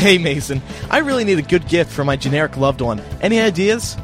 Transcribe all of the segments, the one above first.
Hey, Mason, I really need a good gift for my generic loved one. Any ideas?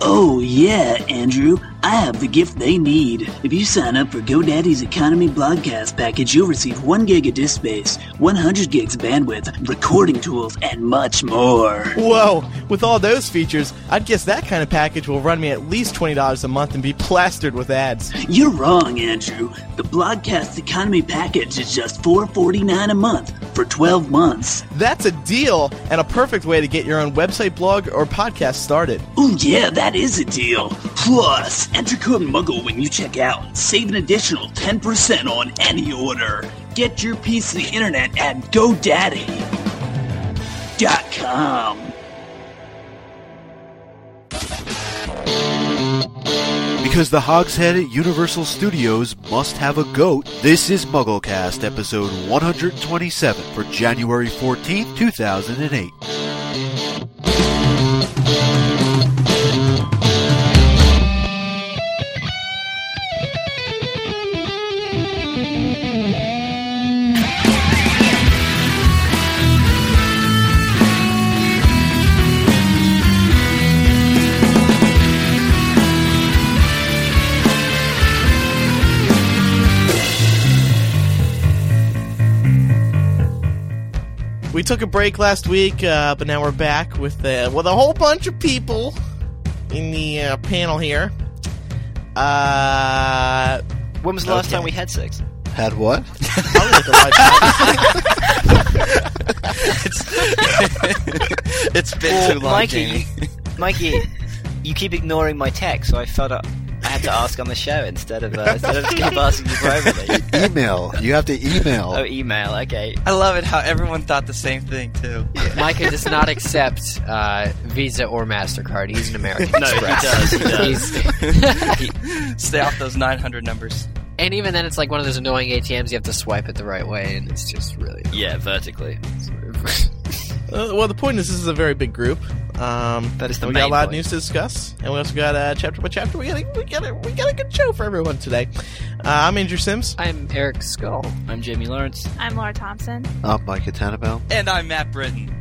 Oh, yeah, Andrew. I have the gift they need. If you sign up for GoDaddy's Economy Blogcast package, you'll receive 1 gig of disk space, 100 gigs bandwidth, recording tools, and much more. Whoa, with all those features, I'd guess that kind of package will run me at least $20 a month and be plastered with ads. You're wrong, Andrew. The Blogcast Economy package is just $4.49 a month for 12 months. That's a deal and a perfect way to get your own website, blog, or podcast started. Ooh, yeah, that is a deal. Plus, enter code MUGGLE when you check out. Save an additional 10% on any order. Get your piece of the internet at GoDaddy.com. Because the Hogshead at Universal Studios must have a goat, this is MuggleCast episode 127 for January 14th, 2008. We took a break last week, but now we're back with a whole bunch of people in the panel here. When was the last time we had sex? Had what? It's been too long, Mikey. Mikey, you keep ignoring my text, so I felt I had to ask on the show instead of keep asking you privately. Email. You have to email. Oh, email. Okay. I love it how everyone thought the same thing, too. Yeah. Micah does not accept Visa or MasterCard. He's an American Express. No, he does. Stay off those 900 numbers. And even then, it's like one of those annoying ATMs. You have to swipe it the right way, and it's just really annoying. Yeah, vertically. Well, the point is, this is a very big group. That is the main point. We got a lot of news to discuss, and we also got chapter by chapter. We got a good show for everyone today. I'm Andrew Sims. I'm Eric Skull. I'm Jamie Lawrence. I'm Laura Thompson. I'm Micah Tannenbaum. And I'm Matt Britton.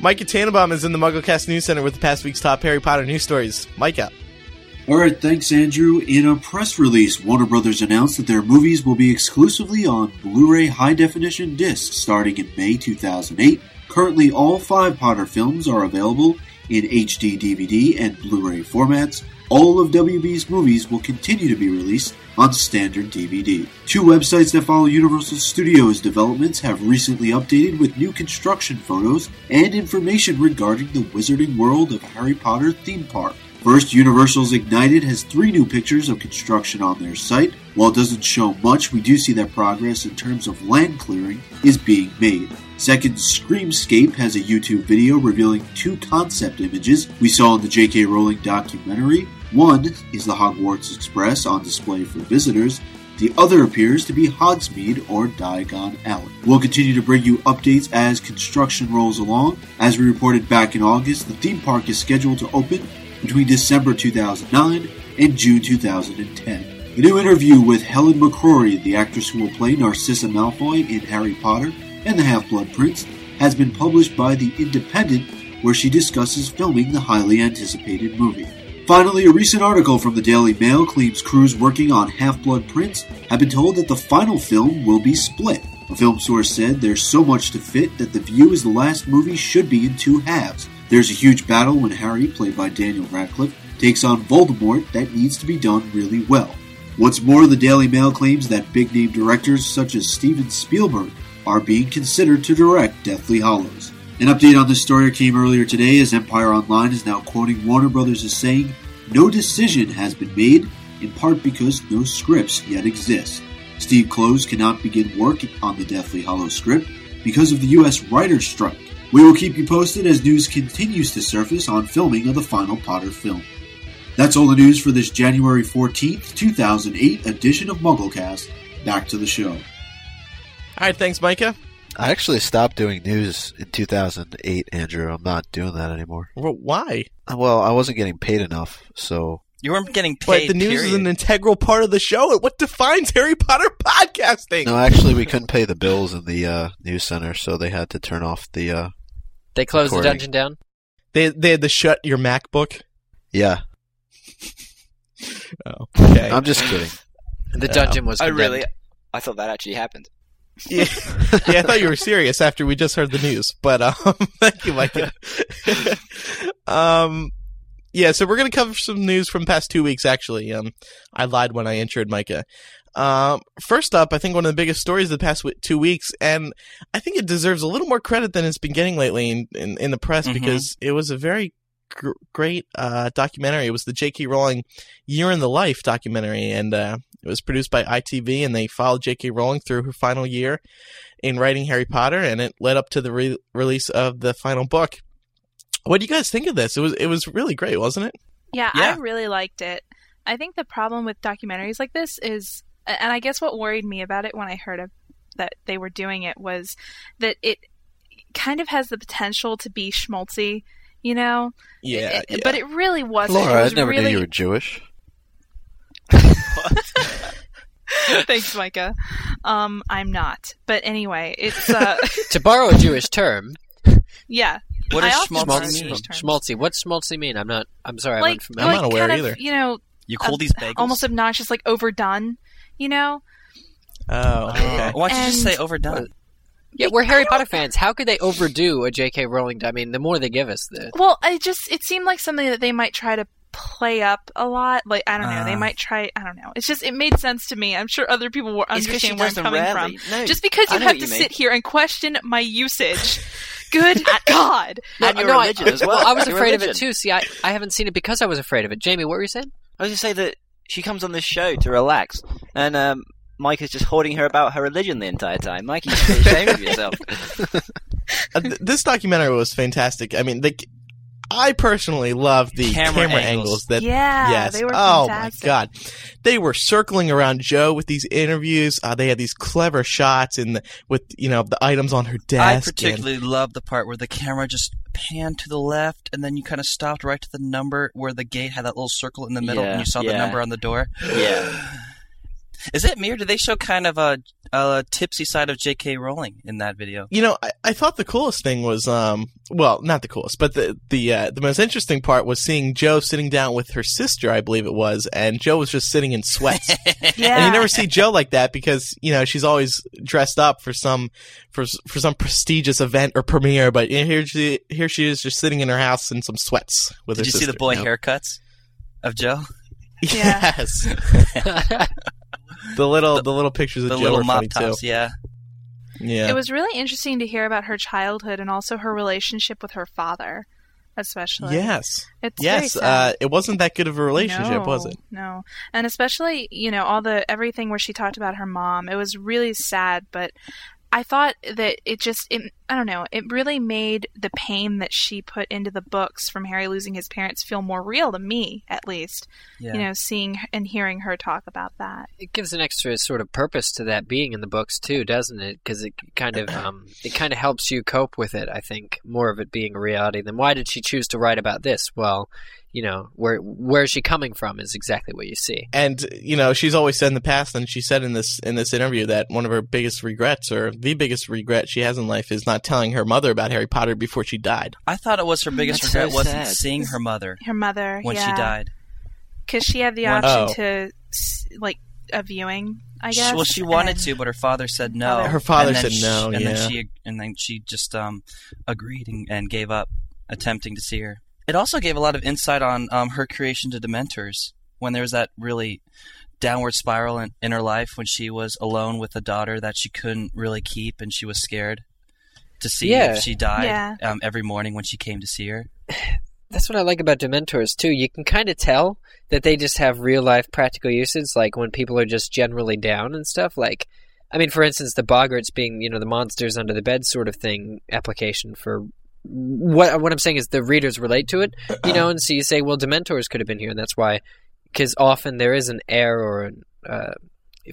Micah Tannenbaum is in the MuggleCast News Center with the past week's top Harry Potter news stories. Micah. All right, thanks, Andrew. In a press release, Warner Brothers announced that their movies will be exclusively on Blu-ray high-definition discs starting in May 2008. Currently, all 5 Potter films are available in HD DVD and Blu-ray formats. All of WB's movies will continue to be released on standard DVD. 2 websites that follow Universal Studios developments have recently updated with new construction photos and information regarding the Wizarding World of Harry Potter theme park. First, Universal's Ignited has 3 new pictures of construction on their site. While it doesn't show much, we do see that progress in terms of land clearing is being made. Second, Screamscape has a YouTube video revealing 2 concept images we saw in the J.K. Rowling documentary. One is the Hogwarts Express on display for visitors. The other appears to be Hogsmeade or Diagon Alley. We'll continue to bring you updates as construction rolls along. As we reported back in August, the theme park is scheduled to open between December 2009 and June 2010. The new interview with Helen McCrory, the actress who will play Narcissa Malfoy in Harry Potter and The Half-Blood Prince, has been published by The Independent, where she discusses filming the highly anticipated movie. Finally, a recent article from the Daily Mail claims crews working on Half-Blood Prince have been told that the final film will be split. A film source said there's so much to fit that the view is the last movie should be in 2 halves. There's a huge battle when Harry, played by Daniel Radcliffe, takes on Voldemort that needs to be done really well. What's more, the Daily Mail claims that big-name directors such as Steven Spielberg are being considered to direct Deathly Hallows. An update on this story came earlier today as Empire Online is now quoting Warner Brothers as saying, "No decision has been made, in part because no scripts yet exist. Steve Kloves cannot begin work on the Deathly Hallows script because of the U.S. writer's strike. We will keep you posted as news continues to surface on filming of the final Potter film." That's all the news for this January 14th, 2008 edition of MuggleCast. Back to the show. All right, thanks, Micah. I actually stopped doing news in 2008, Andrew. I'm not doing that anymore. Well, why? Well, I wasn't getting paid enough, so... You weren't getting paid, but the news is an integral part of the show. And what defines Harry Potter podcasting? No, actually, we couldn't pay the bills in the news center, so they had to turn off the They closed recording. The dungeon down? They had to shut your MacBook? Yeah. Oh, okay. I'm just kidding. The dungeon was condemned. I thought that actually happened. Yeah. Yeah, I thought you were serious after we just heard the news, but thank you, Micah. Yeah, so we're going to cover some news from past 2 weeks, actually. I lied when I introed Micah. First up, I think one of the biggest stories of the past 2 weeks, and I think it deserves a little more credit than it's been getting lately in the press, because it was a very great documentary. It was the J.K. Rowling Year in the Life documentary, and it was produced by ITV, and they followed J.K. Rowling through her final year in writing Harry Potter, and it led up to the release of the final book. What do you guys think of this? It was really great, wasn't it? Yeah, I really liked it. I think the problem with documentaries like this is, and I guess what worried me about it when I heard that they were doing it, was that it kind of has the potential to be schmaltzy, you know? Yeah. But it really wasn't. Laura, I never knew you were Jewish. Thanks, Micah. I'm not. But anyway, it's... to borrow a Jewish term... Yeah. What does schmaltzy mean? What's schmaltzy mean? I'm sorry, like, I'm not aware either. You know, you call these bagels? Almost obnoxious, like overdone, you know? Oh, okay. Why don't you just say overdone? Yeah, we're Harry Potter fans. How could they overdo a J.K. Rowling? I mean, the more they give us, the... Well, it seemed like something that they might try to play up a lot. Like, I don't know. They might try... I don't know. It's just... It made sense to me. I'm sure other people will understand where I'm coming from. No, just because you have to sit here and question my usage... Good God. And your religion as well. I was afraid of it too. See, I haven't seen it because I was afraid of it. Jamie, what were you saying? I was going to say that she comes on this show to relax, and Mike is just hoarding her about her religion the entire time. Mike, you're ashamed of yourself. This documentary was fantastic. I mean, I personally loved the camera angles. They were fantastic. Oh, my God. They were circling around Joe with these interviews. They had these clever shots with the items on her desk. I particularly loved the part where the camera just panned to the left, and then you kind of stopped right to the number where the gate had that little circle in the middle, and you saw the number on the door. Yeah. Is it me, or do they show kind of a tipsy side of J.K. Rowling in that video? You know, I thought the coolest thing was, well, not the coolest, but the most interesting part was seeing Jo sitting down with her sister, I believe it was, and Jo was just sitting in sweats. Yeah. And you never see Jo like that because, she's always dressed up for some prestigious event or premiere, but here she is just sitting in her house in some sweats with her sister. Did you see the boy haircuts of Jo? Yeah. Yes. The little pictures of Joe are funny tops, too. Yeah. Yeah. It was really interesting to hear about her childhood and also her relationship with her father, especially. Yes. Yes, it wasn't that good of a relationship, was it? No. And especially, all everything where she talked about her mom. It was really sad, but I thought that I don't know, it really made the pain that she put into the books from Harry losing his parents feel more real to me, at least, seeing and hearing her talk about that. It gives an extra sort of purpose to that being in the books too, doesn't it? Because it kind of helps you cope with it, I think, more of it being a reality than why did she choose to write about this? Well, where is she coming from is exactly what you see. And, she's always said in the past, and she said in this interview that one of her biggest regrets, or the biggest regret she has in life, is not telling her mother about Harry Potter before she died. I thought it was her biggest regret wasn't seeing her mother. Her mother, when she died. Because she had the option to, a viewing, I guess. Well, she wanted to, but her father said no. Her father said no, yeah. And then she just agreed and gave up attempting to see her. It also gave a lot of insight on her creation to Dementors, when there was that really downward spiral in her life when she was alone with a daughter that she couldn't really keep and she was scared to see if she died every morning when she came to see her. That's what I like about Dementors, too. You can kind of tell that they just have real-life practical usage, like when people are just generally down and stuff. Like, I mean, for instance, the Boggarts being, you know, the monsters under the bed sort of thing application for... What I'm saying is the readers relate to it, you know, and so you say, well, Dementors could have been here, and that's why... Because often there is an air or an...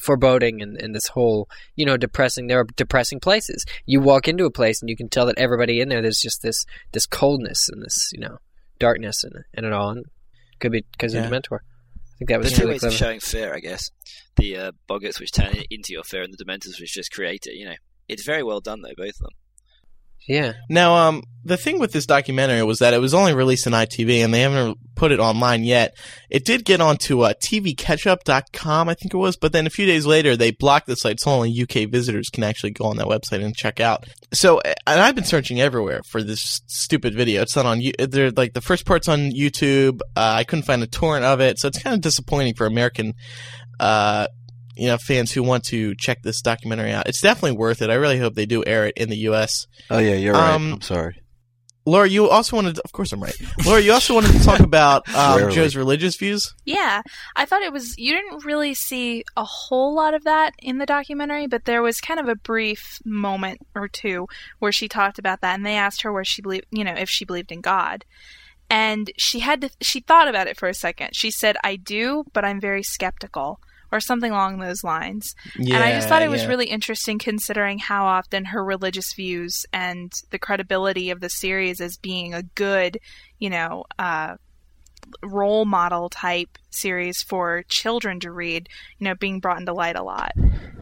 foreboding and this whole, you know, depressing, there are depressing places. You walk into a place and you can tell that everybody in there's just this coldness and this, you know, darkness and it all. And it could be because of the Dementor. I think that was really clever. There's two ways of showing fear, I guess. The Boggarts which turn into your fear and the Dementors which just create it, you know. It's very well done, though, both of them. Yeah. Now, the thing with this documentary was that it was only released on ITV, and they haven't put it online yet. It did get onto tvcatchup.com, I think it was, but then a few days later, they blocked the site, so only UK visitors can actually go on that website and check out. So, and I've been searching everywhere for this stupid video. It's not on YouTube. Like, the first part's on YouTube. I couldn't find a torrent of it, so it's kind of disappointing for American you know, fans who want to check this documentary out. It's definitely worth it. I really hope they do air it in the U.S. Oh, yeah, you're right. I'm sorry. Laura, you also wanted to, of course I'm right. Laura, you also wanted to talk about Joe's religious views? Yeah. I thought it was – you didn't really see a whole lot of that in the documentary, but there was kind of a brief moment or two where she talked about that, and they asked her where she believed – you know, if she believed in God. And she thought about it for a second. She said, I do, but I'm very skeptical. Or something along those lines. Yeah, and I just thought it was really interesting considering how often her religious views and the credibility of the series as being a good, you know, role model type series for children to read, you know, being brought into light a lot.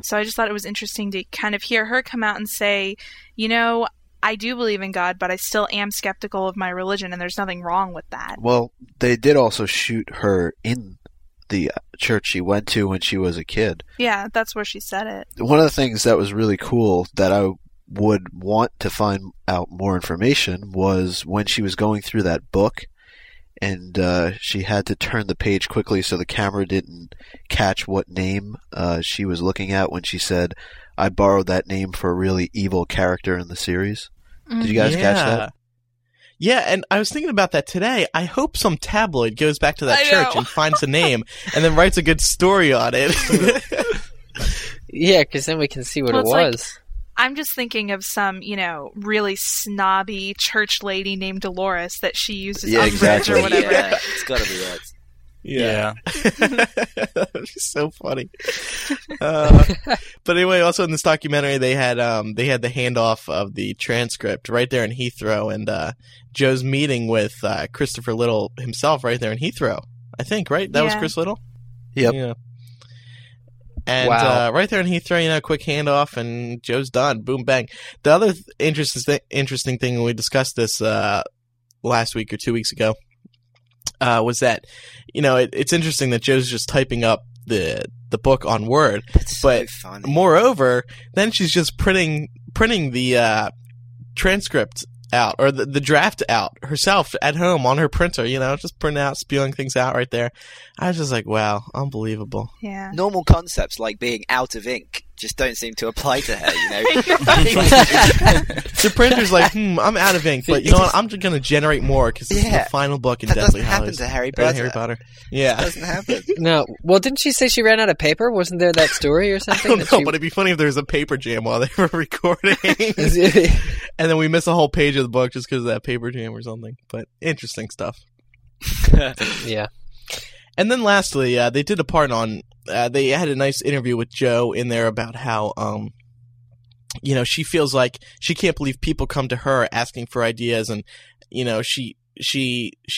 So I just thought it was interesting to kind of hear her come out and say, you know, I do believe in God, but I still am skeptical of my religion, and there's nothing wrong with that. Well, they did also shoot her in the church she went to when she was a kid. Yeah, that's where she said it. One of the things that was really cool that I would want to find out more information was when she was going through that book and she had to turn the page quickly so the camera didn't catch what name she was looking at when she said, I borrowed that name for a really evil character in the series. Did you guys catch that? Yeah, and I was thinking about that today. I hope some tabloid goes back to that church and finds a name and then writes a good story on it. Yeah, because then we can see what it was. Like, I'm just thinking of some, you know, really snobby church lady named Dolores that she uses on bridge or whatever. Yeah, it's got to be that. That would be so funny. But anyway, also in this documentary, they had the handoff of the transcript right there in Heathrow, and Joe's meeting with Christopher Little himself right there in Heathrow. I think was Chris Little. Yep. Yeah. And right there in Heathrow, you know, quick handoff, and Joe's done. Boom, bang. The other interesting thing, and we discussed this last week or 2 weeks ago. Was that, you know, it's interesting that Joe's just typing up the book on Word. That's but so funny. Moreover, then she's just printing the transcript out or the draft out herself at home on her printer, you know, just print out, spewing things out right there. I was just like, wow, unbelievable. Yeah. Normal concepts like being out of ink just don't seem to apply to her, you know. The printer's like, I'm out of ink, but you know what? I'm just going to generate more because this is the final book in Deathly Hallows. That doesn't happen to Harry Potter. Yeah. That doesn't happen. No. Well, didn't she say she ran out of paper? Wasn't there that story or something? I don't know, but it'd be funny if there was a paper jam while they were recording. And then we miss a whole page of the book just because of that paper jam or something. But interesting stuff. Yeah. And then lastly, they did a part on... they had a nice interview with Joe in there about how, you know, she feels like she can't believe people come to her asking for ideas, and you know she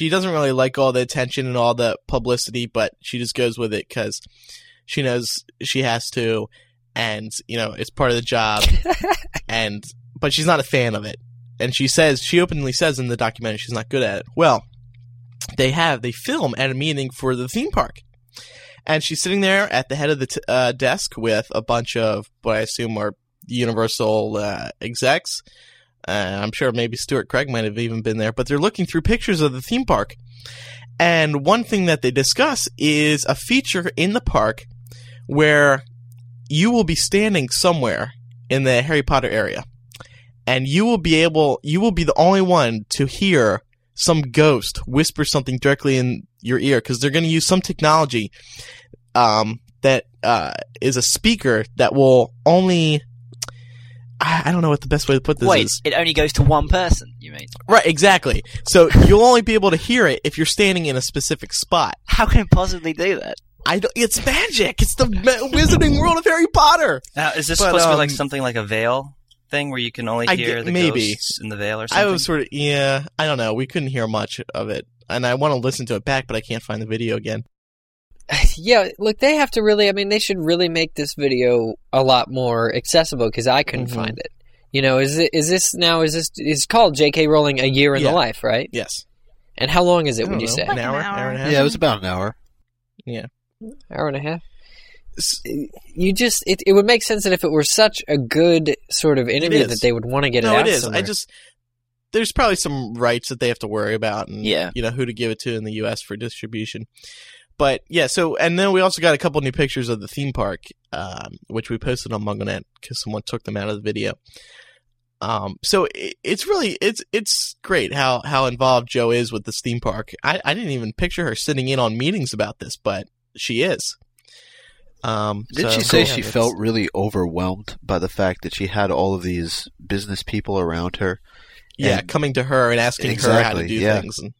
doesn't really like all the attention and all the publicity, but she just goes with it because she knows she has to, and you know it's part of the job, but she's not a fan of it, and she openly says in the documentary she's not good at it. Well, they film at a meeting for the theme park. And she's sitting there at the head of the desk with a bunch of what I assume are Universal execs. I'm sure maybe Stuart Craig might have even been there. But they're looking through pictures of the theme park. And one thing that they discuss is a feature in the park where you will be standing somewhere in the Harry Potter area. and you will be the only one to hear some ghost whisper something directly in your ear, because they're going to use some technology that is a speaker that will only... I don't know what the best way to put this is. Wait, it only goes to one person, you mean? Right, exactly. So you'll only be able to hear it if you're standing in a specific spot. How can it possibly do that? It's magic. It's the wizarding world of Harry Potter. Now, is this supposed to be like something like a veil thing where you can only hear ghosts in the veil or something? I don't know. We couldn't hear much of it. And I want to listen to it back, but I can't find the video again. Yeah, look, they have to really, they should really make this video a lot more accessible, because I couldn't find it. You know, it's called J.K. Rowling A Year in the Life, right? Yes. And how long is it, would you say? Like an hour and a half? Yeah, it was about an hour. Yeah. Hour and a half? You just, it would make sense that if it were such a good sort of interview that they would want to get it out somewhere. I just... There's probably some rights that they have to worry about and, who to give it to in the U.S. for distribution. But, yeah, so – and then we also got a couple new pictures of the theme park, which we posted on MuggleNet because someone took them out of the video. So it's really – it's great how involved Jo is with this theme park. I didn't even picture her sitting in on meetings about this, but she is. Did she say she felt really overwhelmed by the fact that she had all of these business people around her? Yeah, coming to her and asking her how to do things. And,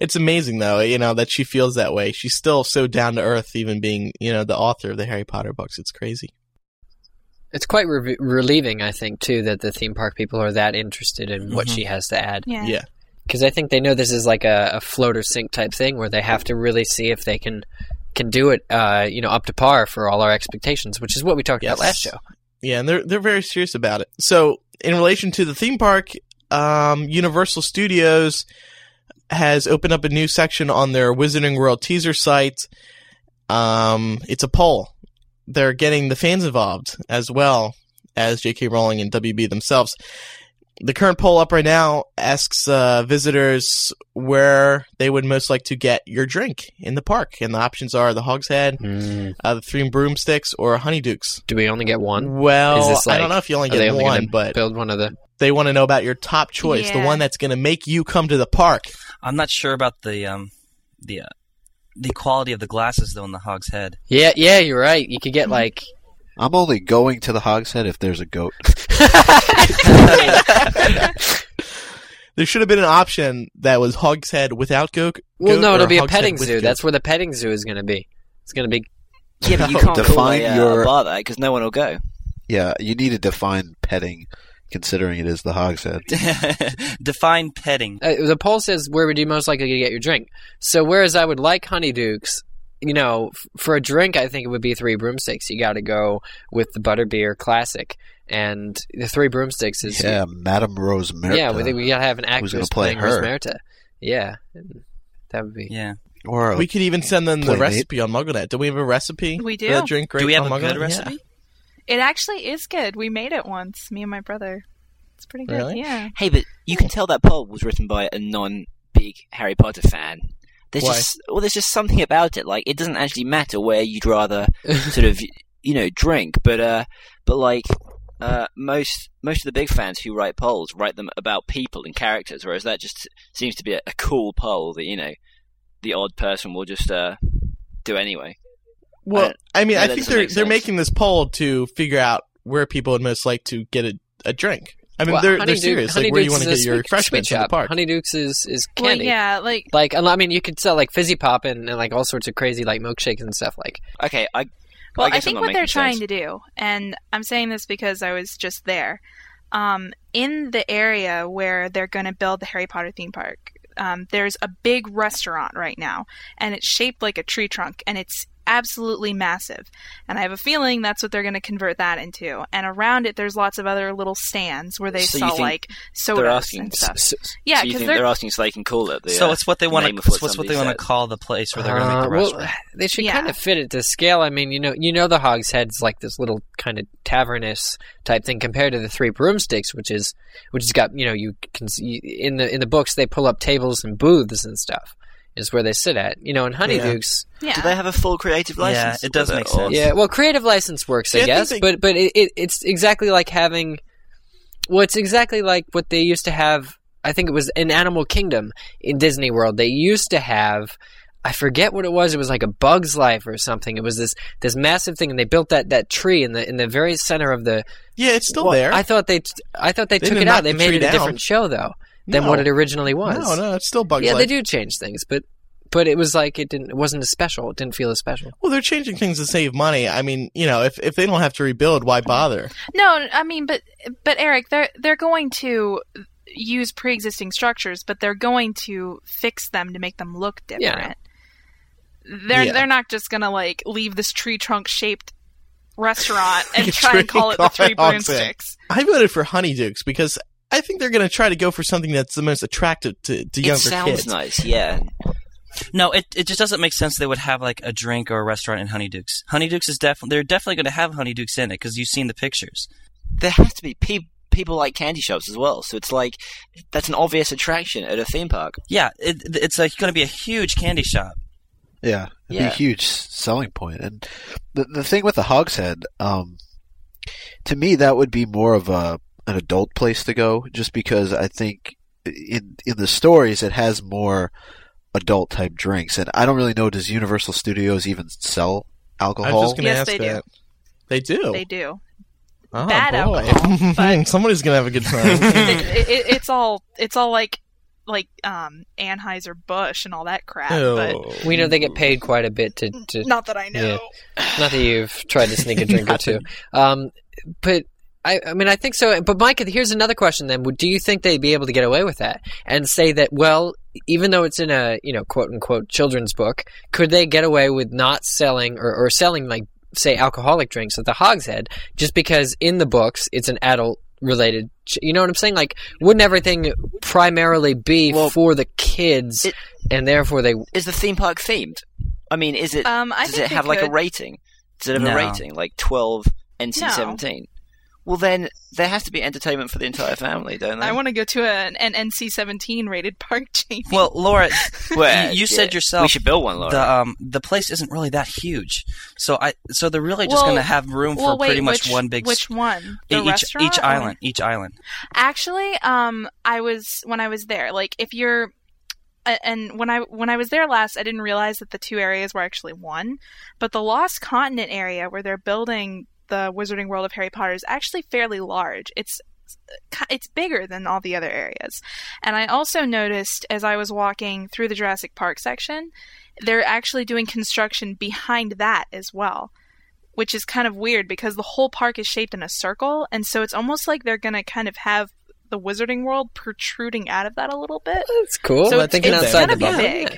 it's amazing, though, that she feels that way. She's still so down to earth, even being, the author of the Harry Potter books. It's crazy. It's quite relieving, I think, too, that the theme park people are that interested in what she has to add. Yeah. Because I think they know this is like a float or sink type thing where they have to really see if they can do it, up to par for all our expectations, which is what we talked about last show. Yeah, and they're very serious about it. So, in relation to the theme park, Universal Studios has opened up a new section on their Wizarding World teaser site. It's a poll. They're getting the fans involved as well as J.K. Rowling and WB themselves. The current poll up right now asks visitors where they would most like to get your drink in the park. And the options are the Hogshead, the Three Broomsticks, or Honeydukes. Do we only get one? Well, I don't know if you only get one, but build one of the... they want to know about your top choice, the one that's going to make you come to the park. I'm not sure about the quality of the glasses, though, in the Hogshead. Yeah, you're right. You could get like... I'm only going to the Hogshead if there's a goat. There should have been an option that was Hogshead without goat. Well, no, it'll be a petting zoo. Goat. That's where the petting zoo is going to be. It's going to be... Yeah, but you can't define your bar that because no one will go. Yeah, you need to define petting considering it is the Hogshead. Define petting. The poll says where would you most likely get your drink. So whereas I would like Honeydukes... for a drink, I think it would be Three Broomsticks. You got to go with the Butterbeer Classic. And the Three Broomsticks is... Yeah, Madame Rose Merta. Yeah, we got to have an actress playing Rose Merta. Yeah. That would be... Yeah. Or we could even send them the recipe on MuggleNet. Do we have a recipe? We do. For that drink do we have a good recipe? Yeah. It actually is good. We made it once, me and my brother. It's pretty good, really? Yeah. Hey, but you can tell that poll was written by a non-big Harry Potter fan. There's just something about it. Like, it doesn't actually matter where you'd rather sort of, drink. But most of the big fans who write polls write them about people and characters, whereas that just seems to be a cool poll that the odd person will just do anyway. Well, I think they're making this poll to figure out where people would most like to get a drink. They're serious. Like, where do you want to get your refreshments in the park? Honeydukes is candy. Well, yeah, you could sell like fizzy pop and like all sorts of crazy like milkshakes and stuff. Like, okay, I think what they're trying to do, and I'm saying this because I was just there, in the area where they're going to build the Harry Potter theme park. There's a big restaurant right now, and it's shaped like a tree trunk, and it's absolutely massive, and I have a feeling that's what they're going to convert that into. And around it, there's lots of other little stands where they sell like sodas and stuff. Yeah, because they're asking so they can call it. So it's what they want to. What's what they want to call the place where they're going to make the restaurant. Well, they should kind of fit it to scale. The Hogshead's like this little kind of tavernous type thing compared to the Three Broomsticks, which has got you can see in the books they pull up tables and booths and stuff. Is where they sit at, and Honeydukes. Yeah. Do they have a full creative license? Yeah, it does make sense. Yeah, well, creative license works, I guess, but it's exactly like having Well, it's exactly like what they used to have. I think it was in Animal Kingdom in Disney World. They used to have, I forget what it was. It was like a Bug's Life or something. It was this massive thing, and they built that tree in the very center of the. Yeah, it's still there. I thought they took it out. They made it a different show though than what it originally was. No, it's still Bug's Life. Yeah, they do change things, but it was like it wasn't as special. It didn't feel as special. Well, they're changing things to save money. I mean, you know, if they don't have to rebuild, why bother? No, I mean, but Eric, they're going to use pre-existing structures, but they're going to fix them to make them look different. Yeah. They're not just going to like leave this tree trunk shaped restaurant and try and call it the Three Broomsticks. I voted for Honeydukes because I think they're going to try to go for something that's the most attractive to younger kids. It sounds nice, yeah. No, it just doesn't make sense. They would have like a drink or a restaurant in Honeydukes. Honeydukes is they're definitely going to have Honeydukes in it because you've seen the pictures. There has to be people like candy shops as well, so it's like that's an obvious attraction at a theme park. Yeah, it's like going to be a huge candy shop. Yeah, it'd be a huge selling point. And the thing with the Hogshead, to me, that would be more of an adult place to go, just because I think in the stories it has more adult type drinks, and I don't really know, does Universal Studios even sell alcohol? I was just going to ask they that. They do. They do. Oh, bad boy. Alcohol. But somebody's gonna have a good time. It's all like Anheuser-Busch and all that crap. Oh. But we know they get paid quite a bit to not that I know. Yeah. Not that you've tried to sneak a drink or two. But I mean, I think so. But Mike, here's another question then: do you think they'd be able to get away with that and say that? Well, even though it's in a quote unquote children's book, could they get away with not selling or selling like, say, alcoholic drinks at the Hogshead just because in the books it's an adult related you know what I'm saying? Like, wouldn't everything primarily be for the kids and therefore they... Is the theme park themed? I mean, is it... does it have like a rating? Does it have a rating? Like 12 NC-17? No. Well, then there has to be entertainment for the entire family, don't there? I want to go to an NC-17 rated park, Jamie. Well, Laura, you said yourself we should build one, Laura. The place isn't really that huge, so they're really just going to have room for pretty much one big. Which one? The restaurant? Each island. Each island. Actually, when I was there, like if you're. And when I was there last, I didn't realize that the two areas were actually one, but the Lost Continent area where they're building the Wizarding World of Harry Potter is actually fairly large. It's bigger than all the other areas. And I also noticed as I was walking through the Jurassic Park section, they're actually doing construction behind that as well, which is kind of weird because the whole park is shaped in a circle. And so it's almost like they're going to kind of have the Wizarding World protruding out of that a little bit. That's cool. So it's going to be big. Yeah.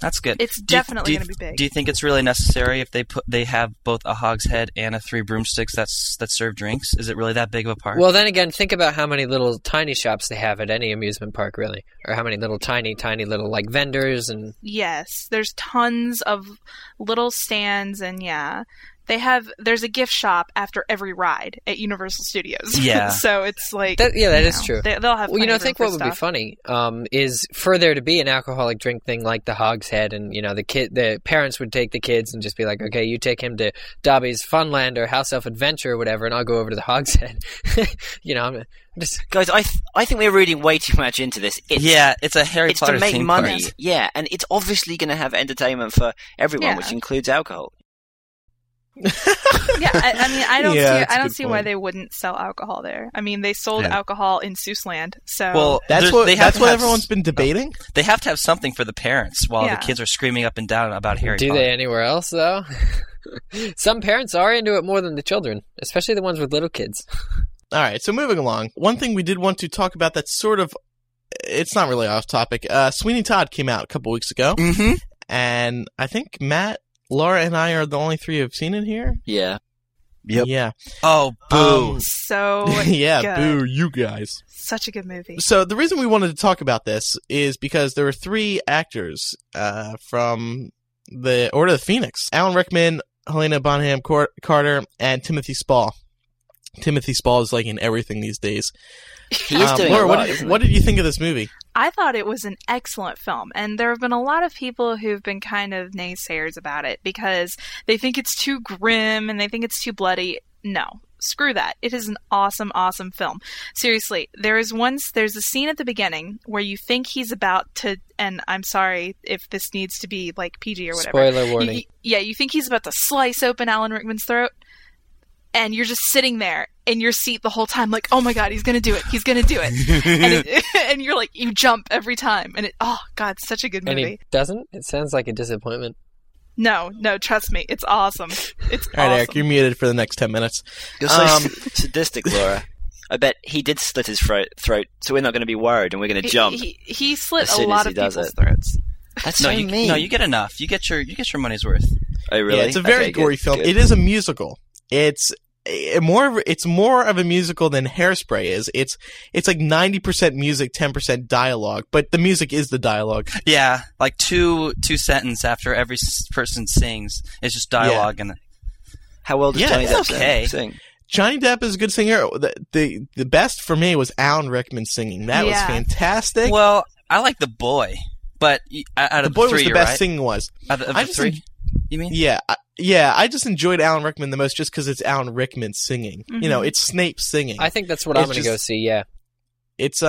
That's good. It's definitely going to be big. Do you think it's really necessary if they have both a Hogshead and a Three Broomsticks that serve drinks? Is it really that big of a park? Well, then again, think about how many little tiny shops they have at any amusement park, really, or how many little tiny little like vendors and. Yes, there's tons of little stands, and yeah, they have. There's a gift shop after every ride at Universal Studios. Yeah, so it's like that is true. They'll have. Well, I think what would be funny is for there to be an alcoholic drink thing like the Hogshead, and the parents would take the kids and just be like, okay, you take him to Dobby's Funland or House Elf Adventure or whatever, and I'll go over to the Hogshead. Guys, I think we're reading way too much into this. It's a Harry Potter theme park. It's to make money. Yeah, and it's obviously going to have entertainment for everyone, which includes alcohol. I don't see why they wouldn't sell alcohol there. I mean, they sold alcohol in Seussland, so that's what everyone's been debating. They have to have something for the parents while the kids are screaming up and down about Harry Potter. Do they anywhere else though? Some parents are into it more than the children, especially the ones with little kids. All right, so moving along, one thing we did want to talk about that's sort of it's not really off topic. Sweeney Todd came out a couple weeks ago, and I think Matt, Laura and I are the only three who've seen it here. Yeah. Yep. Yeah. Oh, boo. So good. Boo, you guys. Such a good movie. So the reason we wanted to talk about this is because there were three actors from the Order of the Phoenix. Alan Rickman, Helena Bonham Carter, and Timothy Spall. Timothy Spall is like in everything these days. He is doing Laura, a lot, what did you think of this movie? I thought it was an excellent film, and there have been a lot of people who've been kind of naysayers about it because they think it's too grim and they think it's too bloody. No. Screw that. It is an awesome, awesome film. Seriously, there's a scene at the beginning where you think he's about to, and I'm sorry if this needs to be like PG or whatever. Spoiler warning. You think he's about to slice open Alan Rickman's throat, and you're just sitting there in your seat the whole time like, oh my God, he's going to do it. He's going to do it. and you're like, you jump every time. And oh God, such a good movie. And he doesn't? It sounds like a disappointment. No, trust me. It's awesome. All right, Eric, you're muted for the next 10 minutes. You're so sadistic, Laura. I bet he did slit his throat, so we're not going to be worried, and we're going to jump. He slit a lot of people's throats. That's so mean. No, you get enough. You get your money's worth. Oh, really? Yeah, it's a very gory film. Good. It is a musical. It's more of a musical than Hairspray is. It's like 90% music, 10% dialogue, but the music is the dialogue. Yeah, like two sentences after every person sings, it's just dialogue. Yeah. And how well does Johnny Depp sing? Johnny Depp is a good singer. The best for me was Alan Rickman singing. That was fantastic. Well, I like The Boy, but out of the three, was the best singing was. Out of the three? You mean? Yeah. I just enjoyed Alan Rickman the most just because it's Alan Rickman singing. Mm-hmm. You know, it's Snape singing. I think that's what I'm going to go see, yeah. It's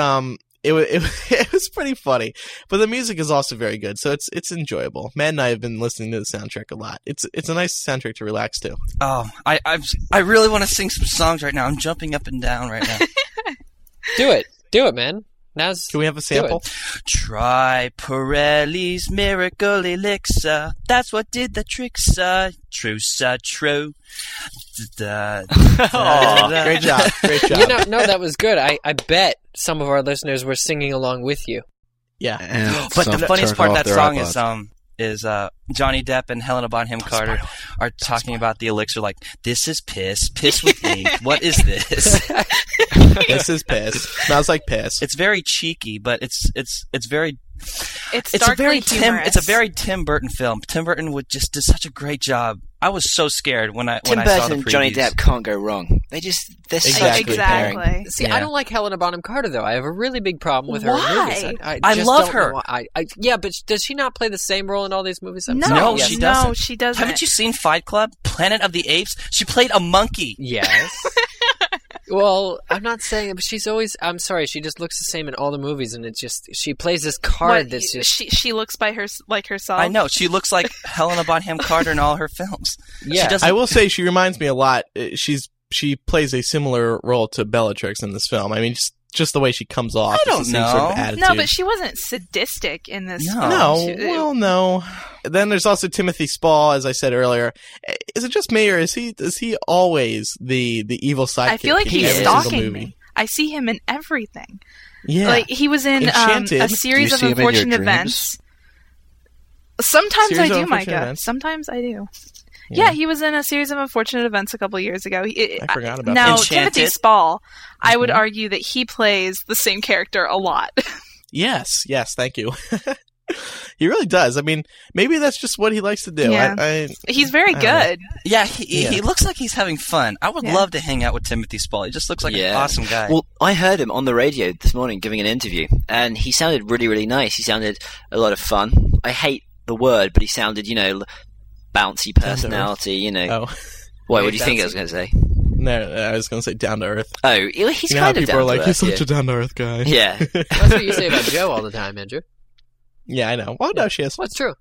it was pretty funny. But the music is also very good, so it's enjoyable. Matt and I have been listening to the soundtrack a lot. It's a nice soundtrack to relax to. Oh, I really want to sing some songs right now. I'm jumping up and down right now. Do it, man. Can we have a sample? Try Pirelli's Miracle Elixir. That's what did the trick, sir. True, sir, true. Great job. You know, no, that was good. I bet some of our listeners were singing along with you. Yeah. And but the funniest part of that song is Johnny Depp and Helena Bonham Carter are talking about the elixir like, this is piss, piss with me. What is this? This is piss. Smells like piss. It's very cheeky, but it's darkly humorous. It's a very Tim Burton film. Tim Burton did such a great job. I was so scared when I saw the previews. Tim Burton and Johnny Depp can't go wrong. They're exactly. See, yeah. I don't like Helena Bonham Carter though. I have a really big problem with her movies. I just love her. But does she not play the same role in all these movies? No, she doesn't. Haven't you seen Fight Club? Planet of the Apes? She played a monkey. Yes. Well, I'm not saying it, but she's always... I'm sorry, she just looks the same in all the movies, and it's just... She plays this card that's just... She looks like herself. I know. She looks like Helena Bonham Carter in all her films. Yeah. I will say she reminds me a lot. She plays a similar role to Bellatrix in this film. I mean, just the way she comes off. I don't know. Sort of attitude. No, but she wasn't sadistic in this film. No, no. Then there's also Timothy Spall, as I said earlier. Is it just me, or is he always the evil sidekick? I feel like he's stalking me. I see him in everything. Yeah. Like, he was in a series of unfortunate events. Sometimes I do, Micah. Sometimes I do. Yeah, he was in a series of unfortunate events a couple of years ago. I forgot about that. Now, Timothy Spall, I would argue that he plays the same character a lot. Yes, thank you. He really does. I mean, maybe that's just what he likes to do. Yeah. He's very good. Yeah, he looks like he's having fun. I would love to hang out with Timothy Spall. He just looks like an awesome guy. Well, I heard him on the radio this morning giving an interview, and he sounded really, really nice. He sounded a lot of fun. I hate the word, but he sounded, bouncy personality, Oh. Wait, what do you think I was going to say? No, I was going to say down to earth. Oh, he's kind of down to earth. People are like, he's such a down to earth guy. Yeah. That's what you say about Joe all the time, Andrew. Yeah, I know. Well, no, she is. That's true.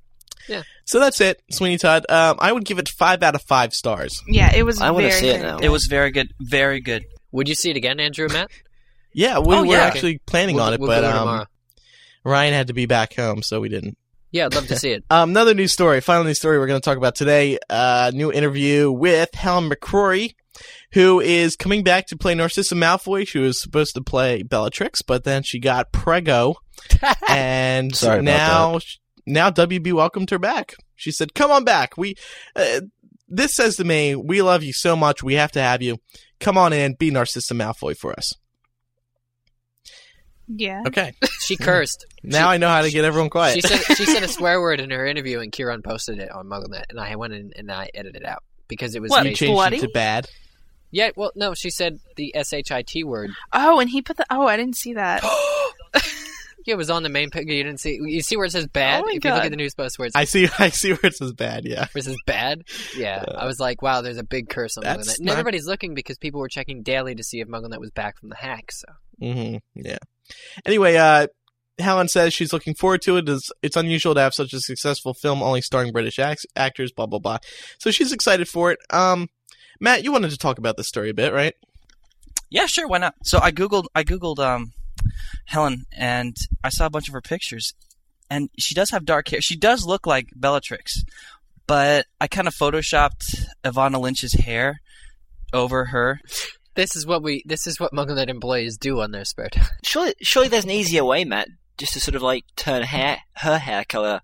Yeah. So that's it, Sweeney Todd. I would give it 5 out of 5 stars. Yeah, it was. I want to see it now. It was very good. Very good. Would you see it again, Andrew and Matt? Yeah, we were actually planning on it, but Ryan had to be back home, so we didn't. Yeah, I'd love to see it. Another news story. Final news story we're going to talk about today. New interview with Helen McCrory, who is coming back to play Narcissa Malfoy. She was supposed to play Bellatrix, but then she got preggo. And now WB welcomed her back. She said, come on back. This says to me, we love you so much. We have to have you. Come on in. Be Narcissa Malfoy for us. Yeah. Okay. She cursed. Now I know how to get everyone quiet. She said a swear word in her interview, and Kieran posted it on MuggleNet, and I went in and I edited it out because it was changed to bad. Yeah. Well, no, she said the shit word. Oh, and he put the. Oh, I didn't see that. Yeah, it was on the main page. You didn't see. You see where it says bad? Oh my God. If you look at the news post where it says I see where it says bad, yeah. Where it says bad? Yeah. I was like, wow, there's a big curse on MuggleNet. And everybody's looking because people were checking daily to see if MuggleNet was back from the hack, so. Mm-hmm. Yeah. Anyway, Helen says she's looking forward to it. It's unusual to have such a successful film only starring British actors, blah, blah, blah. So she's excited for it. Matt, you wanted to talk about this story a bit, right? Yeah, sure. Why not? So I googled Helen, and I saw a bunch of her pictures, and she does have dark hair. She does look like Bellatrix, but I kind of photoshopped Ivana Lynch's hair over her. This is what MuggleNet employees do on their spare time. Surely there's an easier way, Matt, just to sort of like turn her hair color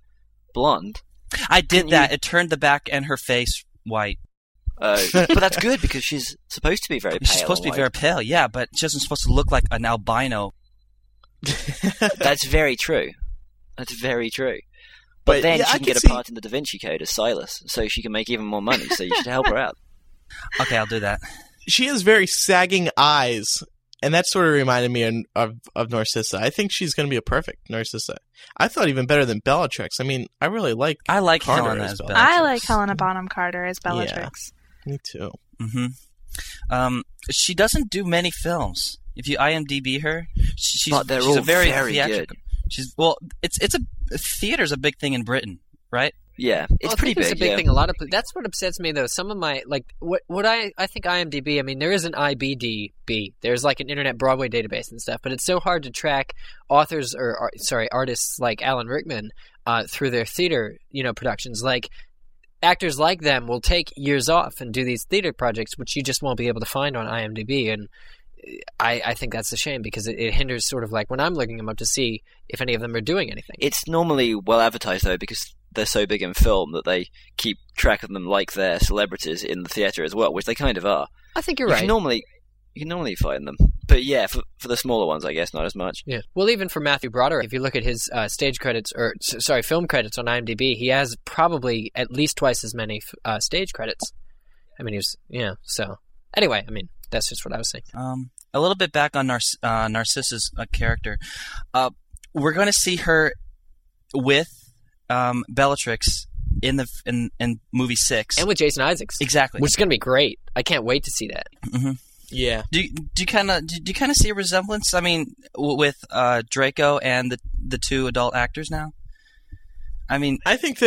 blonde. I did that. It turned the back and her face white. But that's good because she's supposed to be very pale. She's supposed to be very pale, yeah, but she isn't supposed to look like an albino. That's very true. That's very true. But then yeah, she can get a part in the Da Vinci Code as Silas, so she can make even more money, so you should help her out. Okay, I'll do that. She has very sagging eyes, and that sort of reminded me of Narcissa. I think she's going to be a perfect Narcissa. I thought even better than Bellatrix. I mean, I really like Carter Helena as Bellatrix. I like Helena Bonham Carter as Bellatrix. Yeah. Me too. Mm-hmm. She doesn't do many films. If you IMDb her, she's a very theatrical. Good. Theater's a big thing in Britain, right? Yeah, it's pretty big. It's a big thing. A lot of that's what upsets me though. Some of my I think IMDb. I mean, there is an IBDB. There's like an Internet Broadway database and stuff, but it's so hard to track authors or artists like Alan Rickman through their theater productions like. Actors like them will take years off and do these theater projects, which you just won't be able to find on IMDb. And I think that's a shame because it hinders sort of like when I'm looking them up to see if any of them are doing anything. It's normally well advertised, though, because they're so big in film that they keep track of them like they're celebrities in the theater as well, which they kind of are. I think you're right. You can normally find them. But yeah, for the smaller ones, I guess, not as much. Yeah. Well, even for Matthew Broderick, if you look at his film credits on IMDb, he has probably at least twice as many stage credits. I mean, so. Anyway, I mean, that's just what I was saying. A little bit back on Narcissa's character. We're going to see her with Bellatrix in movie 6. And with Jason Isaacs. Exactly. Which is going to be great. I can't wait to see that. Mm-hmm. Yeah. Do you kind of see a resemblance? I mean, with Draco and the two adult actors now. I mean, I think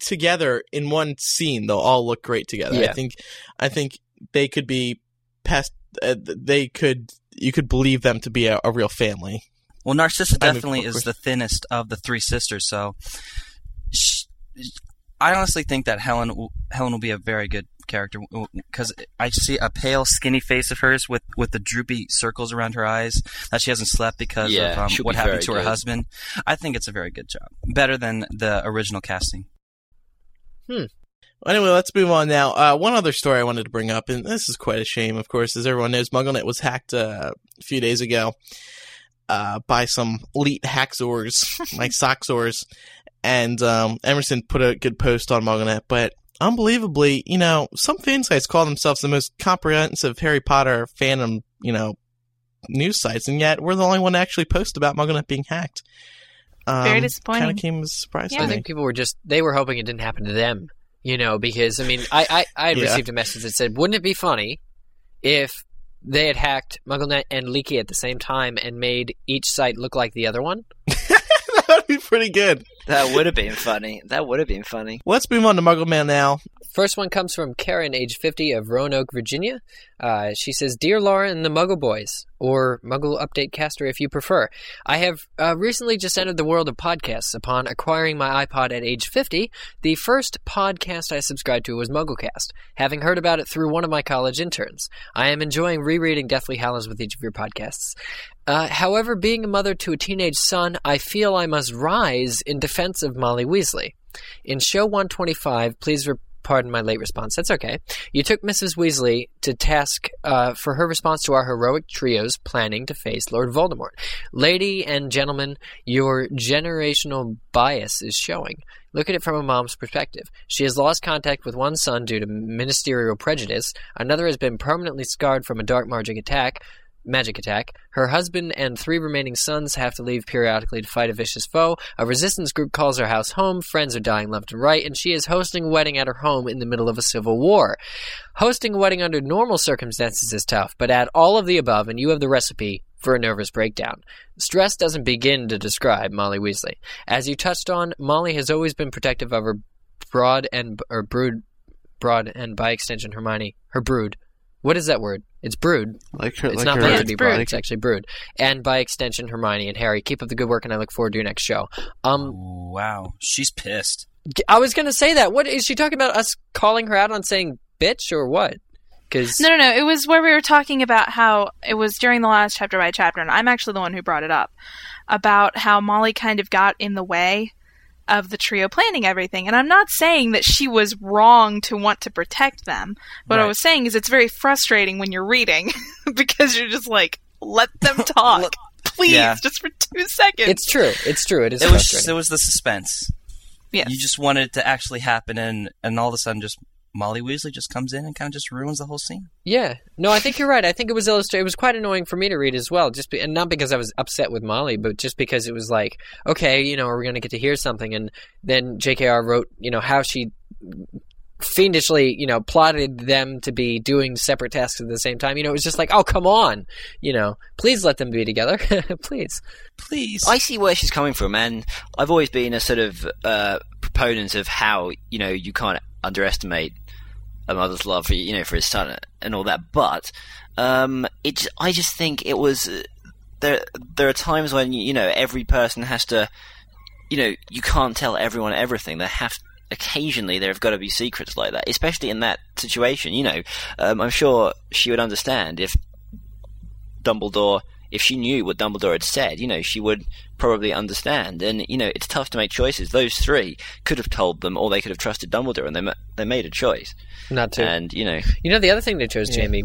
together in one scene they'll all look great together. Yeah. I think they could be past. You could believe them to be a real family. Well, Narcissa definitely is the thinnest of the three sisters, so I honestly think that Helen will be a very good character because I see a pale, skinny face of hers with the droopy circles around her eyes that she hasn't slept because of what happened to her husband. I think it's a very good job, better than the original casting. Anyway, let's move on now. One other story I wanted to bring up, and this is quite a shame, of course, as everyone knows, MuggleNet was hacked a few days ago by some elite hackzors, like sockzors, and Emerson put a good post on MuggleNet, but unbelievably, some fan sites call themselves the most comprehensive Harry Potter fandom, news sites, and yet we're the only one to actually post about MuggleNet being hacked. Very disappointing. Kind of came as a surprise to me. I think people were hoping it didn't happen to them, because, I had received a message that said, wouldn't it be funny if they had hacked MuggleNet and Leaky at the same time and made each site look like the other one? That would be pretty good. That would have been funny. Let's move on to MuggleMail now. First one comes from Karen, age 50, of Roanoke, Virginia. She says, Dear Laura and the Muggle Boys, or Muggle Update Caster if you prefer, I have recently just entered the world of podcasts. Upon acquiring my iPod at age 50, the first podcast I subscribed to was MuggleCast, having heard about it through one of my college interns. I am enjoying rereading Deathly Hallows with each of your podcasts. However, being a mother to a teenage son, I feel I must rise in defense of Molly Weasley. In show 125, please pardon my late response. That's okay. You took Mrs. Weasley to task for her response to our heroic trio's planning to face Lord Voldemort. Lady and gentlemen, your generational bias is showing. Look at it from a mom's perspective. She has lost contact with one son due to ministerial prejudice. Another has been permanently scarred from a dark magic attack. magic attack. Her husband and three remaining sons have to leave periodically to fight a vicious foe. A resistance group calls her house home. Friends are dying left and right, and she is hosting a wedding at her home in the middle of a civil war. Hosting a wedding under normal circumstances is tough, but add all of the above and you have the recipe for a nervous breakdown. Stress doesn't begin to describe Molly Weasley. As you touched on, Molly has always been protective of her brood, and by extension Hermione, her brood. What is that word? It's brood. It's actually brood. And by extension, Hermione and Harry. Keep up the good work, and I look forward to your next show. Wow, she's pissed. I was going to say that. What is she talking about? Us calling her out on saying bitch or what? No. It was where we were talking about how it was during the last chapter by chapter, and I'm actually the one who brought it up, about how Molly kind of got in the way of the trio planning everything. And I'm not saying that she was wrong to want to protect them. What I was saying is it's very frustrating when you're reading because you're just like, let them talk. Please, just for 2 seconds. It's true. It is frustrating. It was the suspense. Yes. You just wanted it to actually happen, and all of a sudden just Molly Weasley just comes in and kind of just ruins the whole scene. Yeah. No, I think you're right. I think it was illustrated. It was quite annoying for me to read as well, and not because I was upset with Molly, but just because it was like, okay, are we going to get to hear something? And then JKR wrote, how she fiendishly, plotted them to be doing separate tasks at the same time. It was just like, oh, come on. Please let them be together. Please. I see where she's coming from, and I've always been a sort of proponent of how, you can't underestimate a mother's love for his son and all that, but I just think it was there are times when every person has to you can't tell everyone everything. Occasionally there have got to be secrets like that, especially in that situation. I'm sure she would understand if she knew what Dumbledore had said, she would probably understand. And, it's tough to make choices. Those three could have told them, or they could have trusted Dumbledore, and they made a choice. Not to. And, the other thing they chose, Jamie,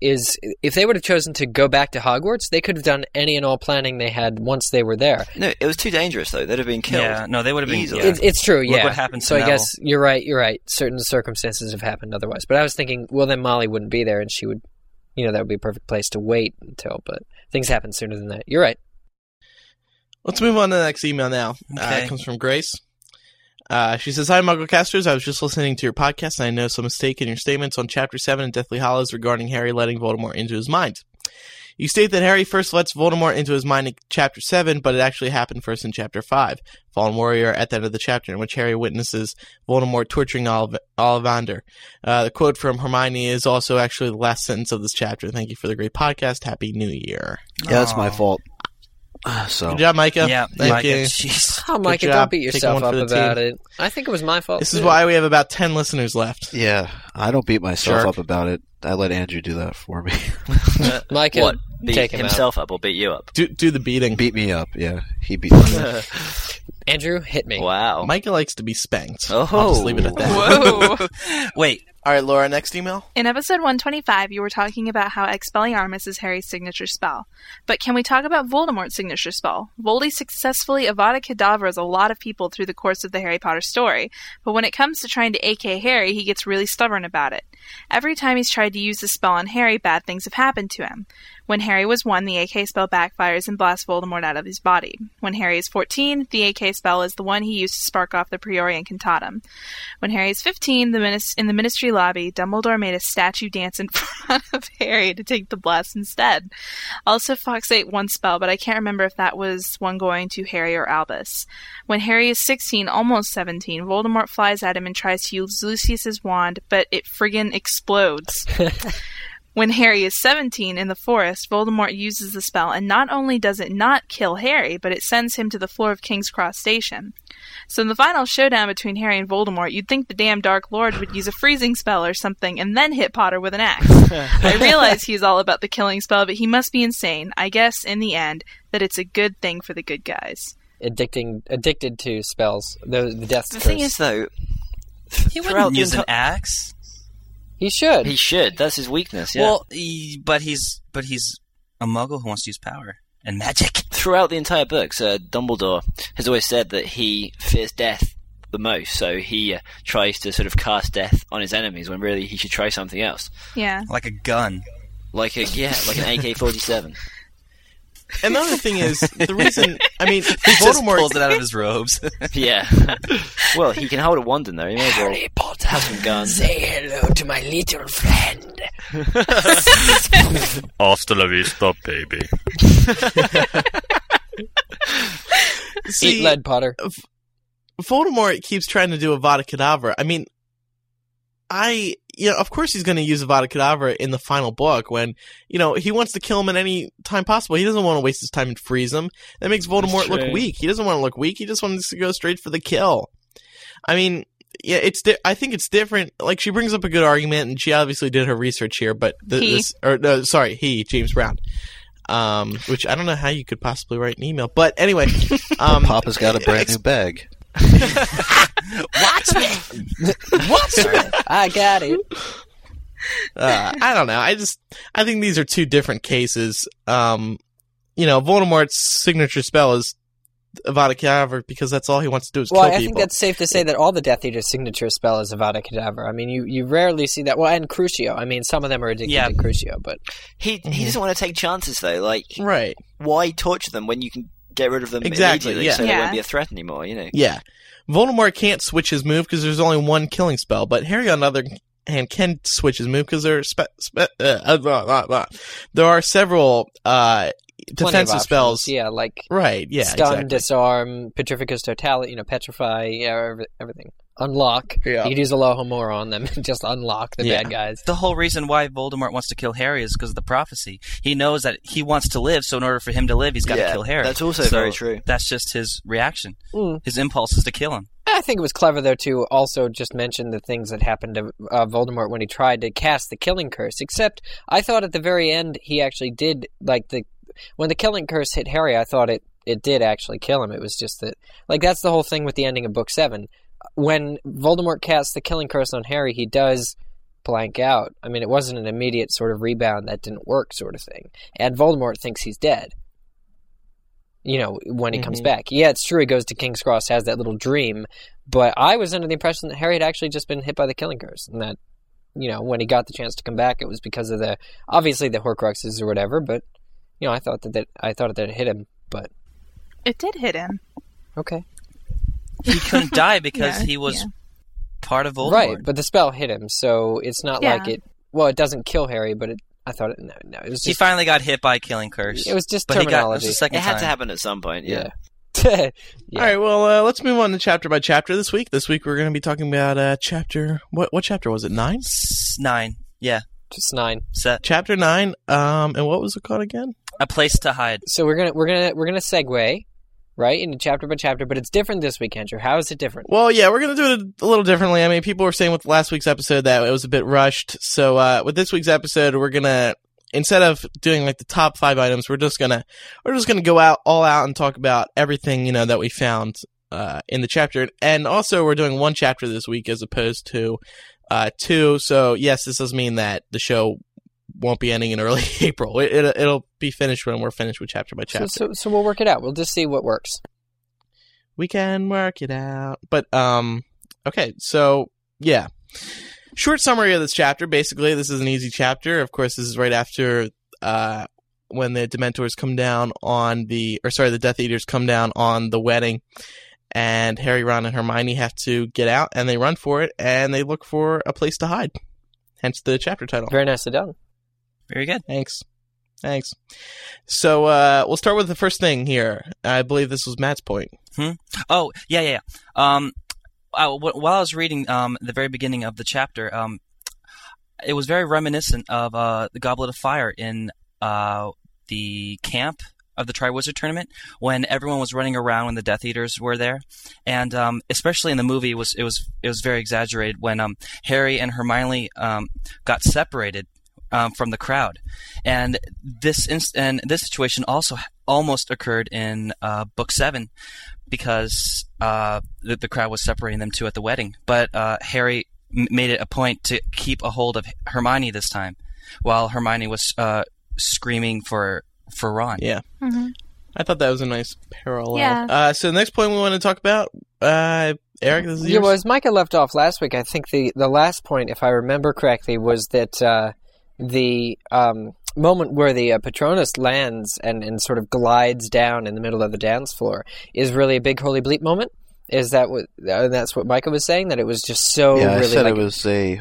is if they would have chosen to go back to Hogwarts, they could have done any and all planning they had once they were there. No, it was too dangerous, though. They'd have been killed. Yeah, no, they would have been easily. It's true, yeah. Look what happened to Neville. I guess you're right. Certain circumstances have happened otherwise. But I was thinking, well, then Molly wouldn't be there, and she would... that would be a perfect place to wait until, but things happen sooner than that. You're right. Let's move on to the next email now. Okay. It comes from Grace. She says, hi, MuggleCasters. I was just listening to your podcast, and I noticed a mistake in your statements on Chapter 7 in Deathly Hallows regarding Harry letting Voldemort into his mind. You state that Harry first lets Voldemort into his mind in Chapter 7, but it actually happened first in Chapter 5, Fallen Warrior, at the end of the chapter, in which Harry witnesses Voldemort torturing Ollivander. The quote from Hermione is also actually the last sentence of this chapter. Thank you for the great podcast. Happy New Year. Yeah, that's my fault. Good job, Micah. Yeah, Thank you. Oh, Micah, don't beat yourself up about it. I think it was my fault. This is why we have about 10 listeners left. Yeah, I don't beat myself up about it. I let Andrew do that for me. Micah, what? Beat himself up or beat you up? Do the beating. Beat me up, yeah. He beat me up. Andrew, hit me. Wow. Micah likes to be spanked. Oh. I'll just leave it at that. Whoa. Wait. All right, Laura, next email. In episode 125, you were talking about how Expelliarmus is Harry's signature spell. But can we talk about Voldemort's signature spell? Voldy successfully Avada Kedavra's a lot of people through the course of the Harry Potter story, but when it comes to trying to AK Harry, he gets really stubborn about it. Every time he's tried to use the spell on Harry, bad things have happened to him. When Harry was 1, the AK spell backfires and blasts Voldemort out of his body. When Harry is 14, the AK spell is the one he used to spark off the Praetorian Cantatum. When Harry is 15, in the Ministry lobby, Dumbledore made a statue dance in front of Harry to take the blast instead. Also foxate one spell, but I can't remember if that was one going to Harry or Albus. When Harry is 16, almost 17, Voldemort flies at him and tries to use Lucius's wand, but it friggin' explodes. When Harry is 17 in the forest, Voldemort uses the spell, and not only does it not kill Harry, but it sends him to the floor of King's Cross Station. So in the final showdown between Harry and Voldemort, you'd think the damn Dark Lord would use a freezing spell or something and then hit Potter with an axe. I realize he's all about the killing spell, but he must be insane. I guess, in the end, that it's a good thing for the good guys. Addicted to spells. The death curse. The thing is, though, he wouldn't use an axe. He should. That's his weakness. Yeah. Well, but he's a muggle who wants to use power and magic. Throughout the entire books, Dumbledore has always said that he fears death the most, so he tries to sort of cast death on his enemies when really he should try something else. Yeah, like a gun. Like an AK-47. Another thing is, the reason... I mean, Voldemort... just pulls it out of his robes. Yeah. Well, he can hold a wand in there. He Harry Potter, have some guns. Say hello to my little friend. Hasta la vista, baby. See, eat lead, Potter. Voldemort keeps trying to do Avada Kedavra. I mean, of course he's going to use Avada Kedavra in the final book when, he wants to kill him at any time possible. He doesn't want to waste his time and freeze him. That makes Voldemort look weak. He doesn't want to look weak. He just wants to go straight for the kill. I mean, yeah, I think it's different. Like, she brings up a good argument, and she obviously did her research here, but James Brown. Which I don't know how you could possibly write an email, but anyway, Papa's got a brand new bag. Watch me! I got it. I don't know. I think these are two different cases. Voldemort's signature spell is Avada Kedavra because that's all he wants to do is kill people. Well, I think that's safe to say that all the Death Eater's signature spell is Avada Kedavra. I mean, you rarely see that. Well, and Crucio. I mean, some of them are addicted to Crucio, but... He doesn't want to take chances, though. Like, right. Why torture them when you can get rid of them immediately so they won't be a threat anymore, Yeah. Voldemort can't switch his move because there's only one killing spell, but Harry, on the other hand, can switch his move because there are several... defensive spells. Yeah, like... Right, yeah, stun, disarm, petrificus totalis, petrify, everything. Unlock. Yeah. You could use Alohomora on them and just unlock the bad guys. The whole reason why Voldemort wants to kill Harry is because of the prophecy. He knows that he wants to live, so in order for him to live, he's got to kill Harry. That's also very true. That's just his reaction. Mm. His impulse is to kill him. I think it was clever, though, to also just mention the things that happened to Voldemort when he tried to cast the Killing Curse, except I thought at the very end he actually did, like, when the Killing Curse hit Harry, I thought it did actually kill him. It was just that... Like, that's the whole thing with the ending of Book 7. When Voldemort casts the Killing Curse on Harry, he does blank out. I mean, it wasn't an immediate sort of rebound that didn't work sort of thing. And Voldemort thinks he's dead, when he comes back. Yeah, it's true he goes to King's Cross, has that little dream, but I was under the impression that Harry had actually just been hit by the Killing Curse, and that, when he got the chance to come back, it was because of the... Obviously, the Horcruxes or whatever, but... I thought that it hit him, but it did hit him. Okay, he couldn't die because he was part of Voldemort, right? But the spell hit him, so it's not like it. Well, it doesn't kill Harry, but it was just, he finally got hit by Killing Curse. It was just terminology. It had to happen at some point. Yeah. All right. Well, let's move on to chapter by chapter this week. This week we're going to be talking about chapter. What chapter was it? 9. 9. Yeah. Just 9. Set. Chapter 9. And what was it called again? A Place to Hide. So we're gonna segue, right, into chapter by chapter, but it's different this week, Andrew. How is it different? Well, yeah, we're gonna do it a little differently. I mean, people were saying with last week's episode that it was a bit rushed. So with this week's episode, we're gonna, instead of doing like the top 5 items, we're just gonna go out all out and talk about everything that we found in the chapter, and also we're doing one chapter this week as opposed to two. So yes, this does mean that the show won't be ending in early April. It'll be finished when we're finished with chapter by chapter. So we'll work it out. We'll just see what works. We can work it out. But okay. So yeah, short summary of this chapter. Basically, this is an easy chapter. Of course, this is right after when the Dementors come down on the Death Eaters come down on the wedding. And Harry, Ron, and Hermione have to get out, and they run for it, and they look for a place to hide. Hence the chapter title. Very nicely done. Very good. Thanks. So we'll start with the first thing here. I believe this was Matt's point. Oh, yeah. While I was reading the very beginning of the chapter, it was very reminiscent of the Goblet of Fire in the camp of the Triwizard Tournament, when everyone was running around when the Death Eaters were there, and especially in the movie, it was very exaggerated when Harry and Hermione got separated from the crowd, and this situation also almost occurred in Book 7 because the crowd was separating them two at the wedding, but Harry made it a point to keep a hold of Hermione this time, while Hermione was screaming for Ron. Yeah. Mm-hmm. I thought that was a nice parallel. Yeah. So the next point we want to talk about, Eric, this is yours. Yeah, well, as Micah left off last week, I think the last point, if I remember correctly, was that the moment where the Patronus lands and sort of glides down in the middle of the dance floor is really a big holy bleep moment. Is that what? And that's what Micah was saying, that it was just so. Yeah, really, I said like, it was a.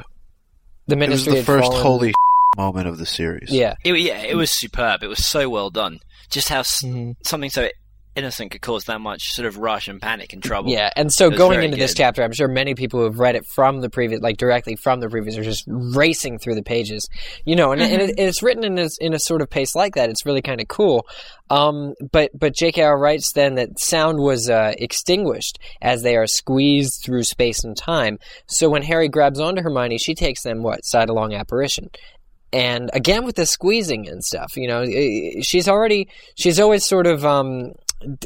The ministry. It was the first fallen. Holy moment of the series. Yeah, it was superb. It was so well done. Just how something so innocent could cause that much sort of rush and panic and trouble. Yeah, and so going into this chapter, I'm sure many people who have read it from the previous, like directly from the previous, are just racing through the pages, you know. And, it's written in a sort of pace like that. It's really kind of cool. But J.K.R. writes then that sound was extinguished as they are squeezed through space and time. So when Harry grabs onto Hermione, she takes them sidelong apparition. And again with the squeezing and stuff, you know, she's always sort of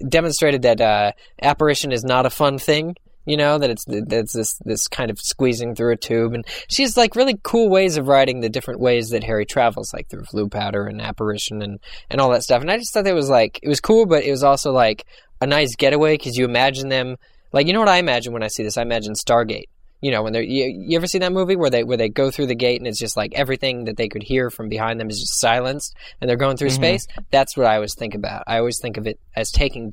demonstrated that apparition is not a fun thing, you know, that it's this kind of squeezing through a tube. And she's like really cool ways of writing the different ways that Harry travels, like through flu powder and apparition and all that stuff. And I just thought that was like, it was cool, but it was also like a nice getaway because you imagine them, like, you know what I imagine when I see this? I imagine Stargate. You know, when you ever seen that movie where they go through the gate and it's just like everything that they could hear from behind them is just silenced and they're going through space? That's what I always think about. I always think of it as taking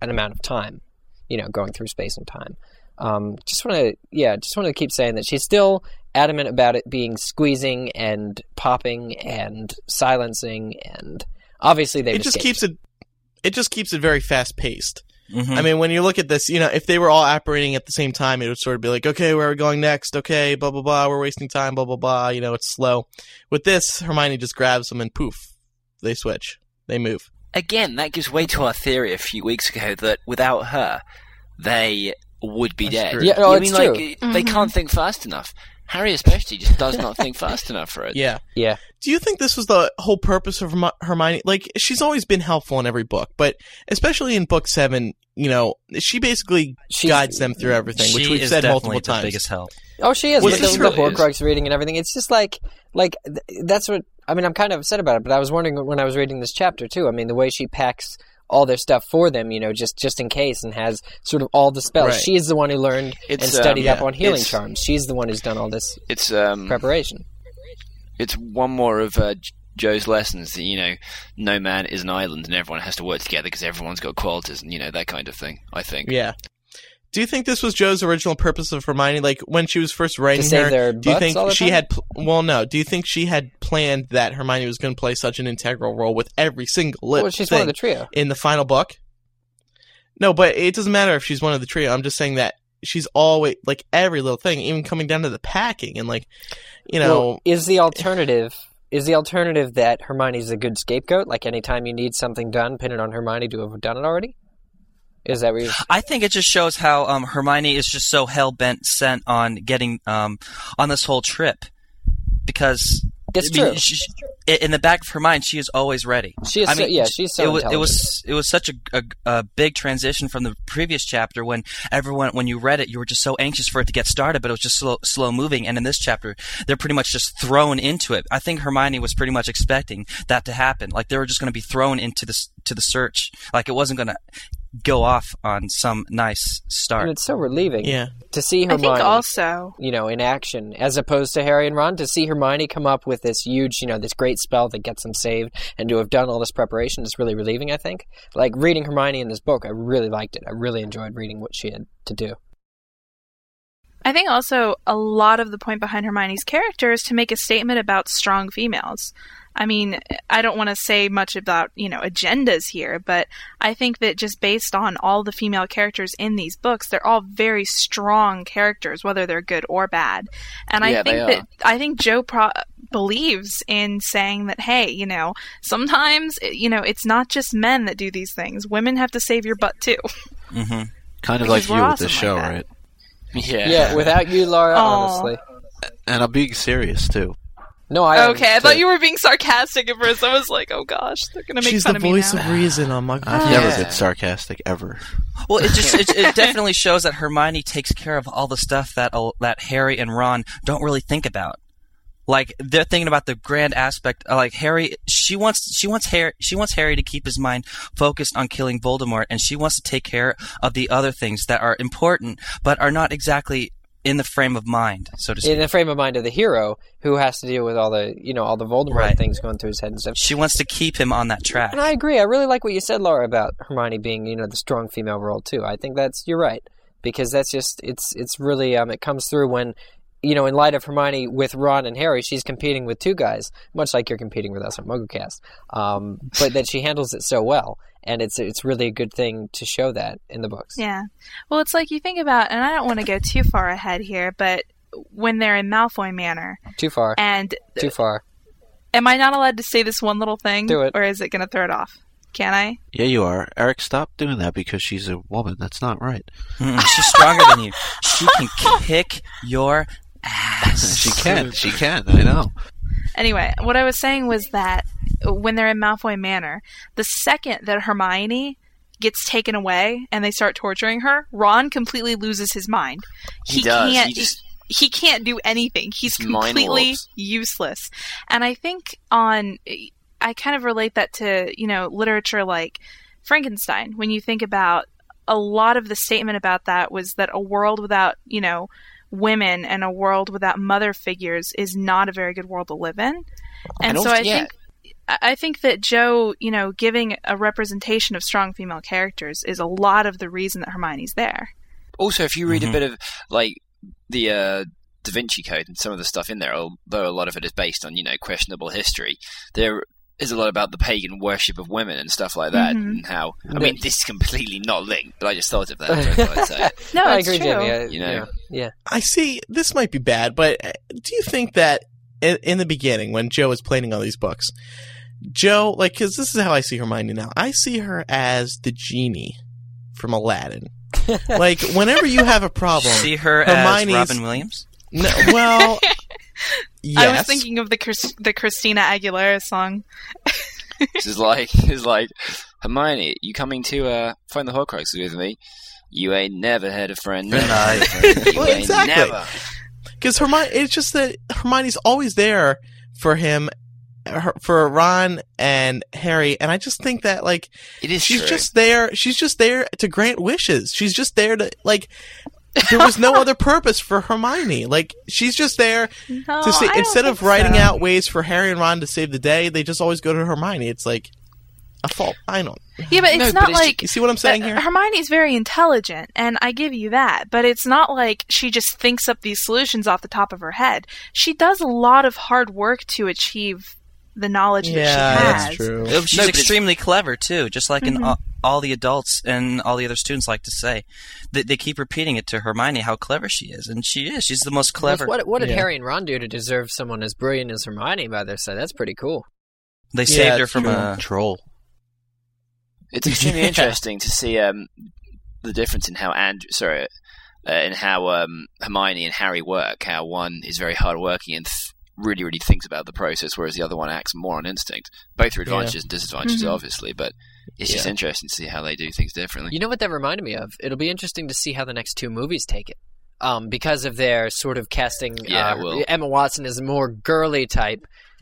an amount of time, you know, going through space and time. Just want to keep saying that she's still adamant about it being squeezing and popping and silencing, and obviously it just keeps it very fast paced. Mm-hmm. I mean, when you look at this, you know, if they were all operating at the same time, it would sort of be like, okay, where are we going next? Okay, blah, blah, blah, we're wasting time, blah, blah, blah. You know, it's slow. With this, Hermione just grabs them and poof, they switch. They move. Again, that gives way to our theory a few weeks ago that without her, they would be dead. True. Yeah, no, it's true. Like, they can't think fast enough. Harry especially just does not think fast enough for it. Yeah. Yeah. Do you think this was the whole purpose of Hermione? Like, she's always been helpful in every book, but especially in book 7, you know, she basically guides them through everything, which we've said multiple times. She is definitely the biggest help. Oh, she is. Well, the Horcrux reading and everything. It's just like that's what – I mean, I'm kind of upset about it, but I was wondering when I was reading this chapter too. I mean, the way she packs – all their stuff for them, you know, just in case, and has sort of all the spells. Right. She's the one who learned and studied up on healing charms. She's the one who's done all this preparation. It's one more of Joe's lessons that, you know, no man is an island and everyone has to work together because everyone's got qualities and, you know, that kind of thing, I think. Yeah. Do you think this was Joe's original purpose of Hermione? Like, when she was first writing her, do you think she had... Well, no. Do you think she had planned that Hermione was going to play such an integral role with every single thing one of the trio. In the final book? No, but it doesn't matter if she's one of the trio. I'm just saying that she's always... Like, every little thing, even coming down to the packing and, like, you know... Well, is the alternative that Hermione's a good scapegoat? Like, anytime you need something done, pin it on Hermione to have done it already? Is that what I think it just shows how Hermione is just so hell-bent set on getting on this whole trip, because true. In the back of her mind, she is always ready. She is. I mean, she's so intelligent. It was such a big transition from the previous chapter when you read it, you were just so anxious for it to get started, but it was just slow moving. And in this chapter, they're pretty much just thrown into it. I think Hermione was pretty much expecting that to happen. Like, they were just going to be thrown into this to the search. Like, it wasn't going to go off on some nice start. And it's so relieving to see Hermione, I think, also, you know, in action, as opposed to Harry and Ron, to see Hermione come up with this huge, you know, this great spell that gets them saved, and to have done all this preparation is really relieving, I think. Like, reading Hermione in this book, I really liked it. I really enjoyed reading what she had to do. I think also a lot of the point behind Hermione's character is to make a statement about strong females. I mean, I don't want to say much about, you know, agendas here, but I think that just based on all the female characters in these books, they're all very strong characters, whether they're good or bad. And I think Joe believes in saying that, hey, you know, sometimes, you know, it's not just men that do these things. Women have to save your butt too. Mm-hmm. Kind of like you with this show, right? Yeah. Yeah, without you, Laura, honestly. And I'm being serious too. No, I thought you were being sarcastic at first. I was like, oh gosh, they're going to make fun of me now. She's the voice of reason on MuggleCast. I've never been sarcastic, ever. Well, it definitely shows that Hermione takes care of all the stuff that Harry and Ron don't really think about. Like, they're thinking about the grand aspect. Like, Harry, she wants Harry to keep his mind focused on killing Voldemort, and she wants to take care of the other things that are important but are not exactly in the frame of mind, so to speak. In the frame of mind of the hero who has to deal with all the, you know, all the Voldemort things going through his head and stuff. She wants to keep him on that track. And I agree. I really like what you said, Laura, about Hermione being, you know, the strong female role too. I think that's, you're right, because that's just, it's really, it comes through when, you know, in light of Hermione with Ron and Harry, she's competing with two guys, much like you're competing with us on MuggleCast. But that she handles it so well. And it's really a good thing to show that in the books. Yeah. Well, it's like you think about, and I don't want to go too far ahead here, but when they're in Malfoy Manor. Too far. And too far. Am I not allowed to say this one little thing? Do it. Or is it going to throw it off? Can I? Yeah, you are. Eric, stop doing that because she's a woman. That's not right. She's stronger than you. She can kick your ass. She can. She can. I know. Anyway, what I was saying was that when they're in Malfoy Manor, the second that Hermione gets taken away and they start torturing her, Ron completely loses his mind. He does. He can't do anything. He's completely useless. And I think I kind of relate that to, you know, literature like Frankenstein. When you think about a lot of the statement about that was that a world without, you know, women and a world without mother figures is not a very good world to live in. And I think that Jo, you know, giving a representation of strong female characters is a lot of the reason that Hermione's there. Also, if you read a bit of, like, the Da Vinci Code and some of the stuff in there, although a lot of it is based on, you know, questionable history, there is a lot about the pagan worship of women and stuff like that, and how... I mean, this is completely not linked, but I just thought of that. No, I agree, Jamie. You know? Yeah. I see. This might be bad, but do you think that in the beginning, when Jo was planning all these books, Jo, like, because this is how I see Hermione now. I see her as the genie from Aladdin. Like, whenever you have a problem, see her Hermione's, as Robin Williams. No, well, yes. I was thinking of the Christina Aguilera song. She's like, Hermione, you coming to find the Horcruxes with me? You ain't never had a friend. Well, exactly. Never. Because Hermione, it's just that Hermione's always there for him, for Ron and Harry, and I just think that, like, it is just there. She's just there to grant wishes. She's just there to, like, there was no other purpose for Hermione. Like, she's just there to say, instead of writing out ways for Harry and Ron to save the day, they just always go to Hermione. It's like a fault. I don't. Yeah, but it's not like... You see what I'm saying here? Hermione's very intelligent, and I give you that, but it's not like she just thinks up these solutions off the top of her head. She does a lot of hard work to achieve the knowledge that she has. Yeah, that's true. She's extremely clever, too, just like in all the adults and all the other students like to say. They keep repeating it to Hermione how clever she is, and she is. She's the most clever. What did Harry and Ron do to deserve someone as brilliant as Hermione by their side? That's pretty cool. They saved her from a troll. It's extremely interesting to see the difference in how Hermione and Harry work. How one is very hardworking and really, really thinks about the process, whereas the other one acts more on instinct. Both are advantages and disadvantages, obviously, but it's just interesting to see how they do things differently. You know what that reminded me of? It'll be interesting to see how the next two movies take it. Because of their sort of casting, Emma Watson is a more girly type.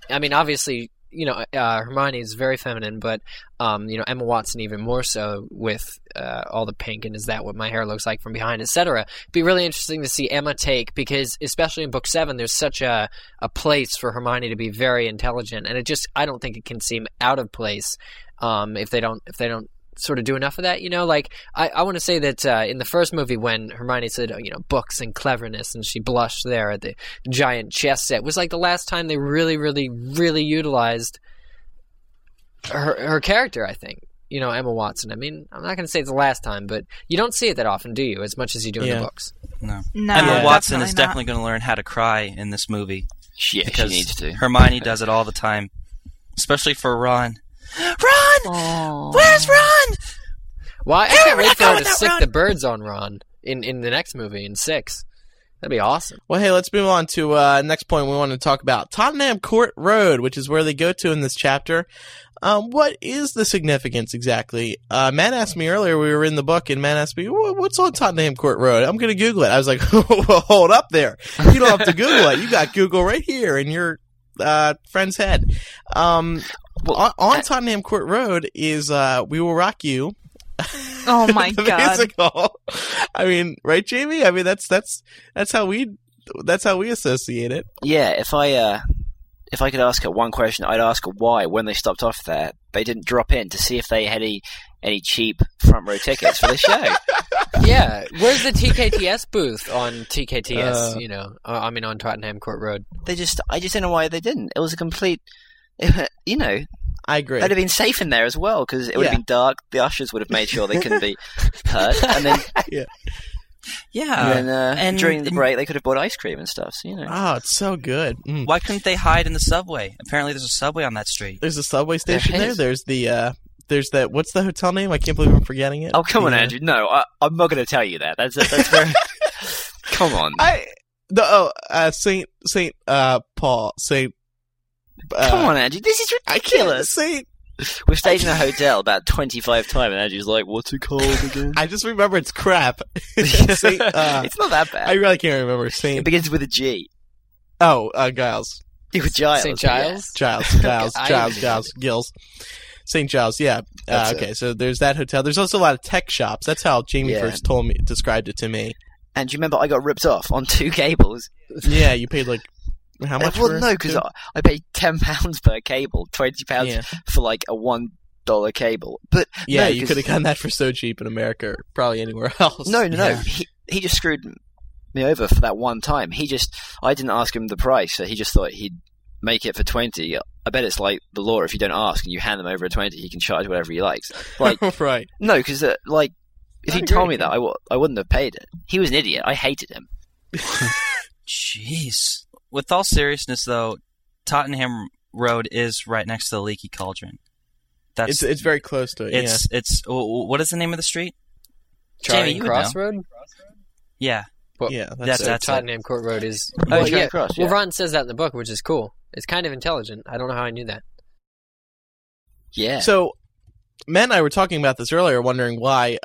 I mean, obviously... You know, Hermione is very feminine, but, you know, Emma Watson even more so with all the pink and is that what my hair looks like from behind, etc. It'd be really interesting to see Emma take, because especially in Book 7, there's such a place for Hermione to be very intelligent, and it just – I don't think it can seem out of place if they don't sort of do enough of that, you know? Like, I want to say that in the first movie when Hermione said, you know, books and cleverness, and she blushed there at the giant chess set, was like the last time they really, really, really utilized her character, I think. You know, Emma Watson. I mean, I'm not going to say it's the last time, but you don't see it that often, do you? As much as you do in the books. No. Emma Watson is definitely going to learn how to cry in this movie. She needs to. Hermione does it all the time. Especially for Ron. Ron! Aww. Where's Ron? Why? I can't wait for her to sick the birds on Ron in the next movie, in 6. That'd be awesome. Well, hey, let's move on to next point we want to talk about. Tottenham Court Road, which is where they go to in this chapter. What is the significance exactly? Matt asked me earlier, we were in the book, and Matt asked me, what's on Tottenham Court Road? I'm going to Google it. I was like, hold up there. You don't have to Google it. You got Google right here in your friend's head. Well, on Tottenham Court Road is We Will Rock You. Oh my god! Musical. I mean, right, Jamie? I mean, that's how we associate it. Yeah, if I could ask her one question, I'd ask her why when they stopped off there they didn't drop in to see if they had any cheap front row tickets for the show. Yeah, where's the TKTS booth on TKTS? On Tottenham Court Road. I just don't know why they didn't. It was a complete, I agree. They'd have been safe in there as well because it would have been dark. The ushers would have made sure they couldn't be hurt, and then and during the break they could have bought ice cream and stuff. So, Oh, it's so good. Mm. Why couldn't they hide in the subway? Apparently, there's a subway on that street. There's a subway station there. There's the. There's that. What's the hotel name? I can't believe I'm forgetting it. Oh, come on, Andrew. No, I'm not going to tell you that. That's very. Come on. Paul. Saint. Come on, Andrew. This is ridiculous. I can't say. We've stayed in a hotel about 25 times, and Andrew's like, "What's it called again?" I just remember it's crap. It's not that bad. I really can't remember. It begins with a G. Oh, Giles. With Giles. St. Giles. Yeah. Giles. St. Giles, yeah. Okay, so there's that hotel. There's also a lot of tech shops. That's how Jamie first described it to me. And do you remember I got ripped off on two cables? Yeah, you paid like how much? Well, no, because I paid £10 per cable, £20 for like a $1 cable. But yeah, you could have gotten that for so cheap in America, or probably anywhere else. No. He just screwed me over for that one time. I didn't ask him the price, so he just thought he'd make it for 20. I bet it's like the law. If you don't ask and you hand them over a 20, he can charge whatever he likes. Like, right? No, because if he told me that, I wouldn't have paid it. He was an idiot. I hated him. Jeez. With all seriousness, though, Tottenham Road is right next to the Leaky Cauldron. It's very close to it. It's what is the name of the street? Charing Cross Road. Yeah. Well, yeah, that's Tottenham Court Road is. Oh, yeah. Cross, yeah. Well, Ron says that in the book, which is cool. It's kind of intelligent. I don't know how I knew that. Yeah. So, Matt and I were talking about this earlier, wondering why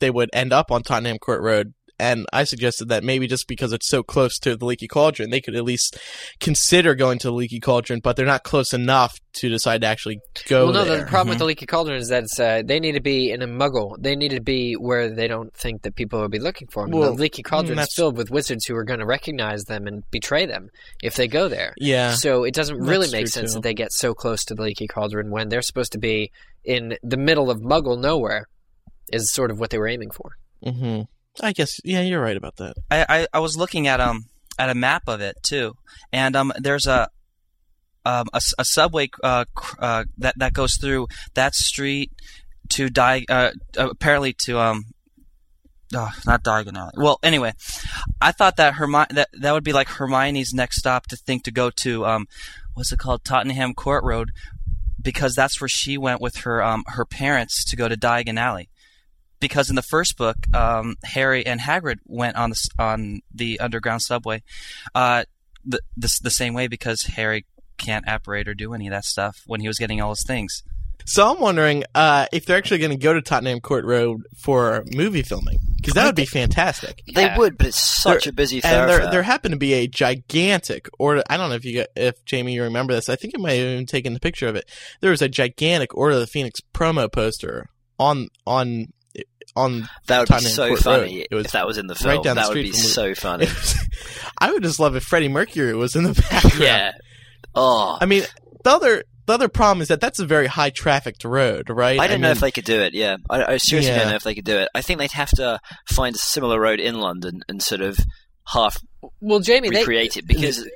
they would end up on Tottenham Court Road, and I suggested that maybe just because it's so close to the Leaky Cauldron, they could at least consider going to the Leaky Cauldron, but they're not close enough to decide to actually go there. Well, no, the problem with the Leaky Cauldron is that they need to be in a muggle. They need to be where they don't think that people will be looking for them. Well, the Leaky Cauldron is filled with wizards who are going to recognize them and betray them if they go there. Yeah. So it doesn't really make sense that they get so close to the Leaky Cauldron when they're supposed to be in the middle of muggle nowhere is sort of what they were aiming for. Mm-hmm. I guess, yeah, you're right about that. I was looking at a map of it too, and there's a subway that goes through that street to apparently to not Diagon Alley. Well, anyway, I thought that that would be like Hermione's next stop to go to what's it called, Tottenham Court Road, because that's where she went with her parents to go to Diagon Alley. Because in the first book, Harry and Hagrid went on the underground subway, the same way, because Harry can't apparate or do any of that stuff when he was getting all his things. So I'm wondering if they're actually going to go to Tottenham Court Road for movie filming, because that would be fantastic. They would, but it's such a busy thoroughfare. And there happened to be a gigantic, or I don't know if Jamie, you remember this. I think you might have even taken the picture of it. There was a gigantic Order of the Phoenix promo poster on that would Tottenham be so Court funny Road. It was if that was in the film. Right down that would be so funny. I would just love if Freddie Mercury was in the background. Yeah. Oh. I mean, the other problem is that that's a very high trafficked road, right? I mean, if they could do it. Yeah, I seriously don't know if they could do it. I think they'd have to find a similar road in London and sort of half. Well, Jamie, recreate it because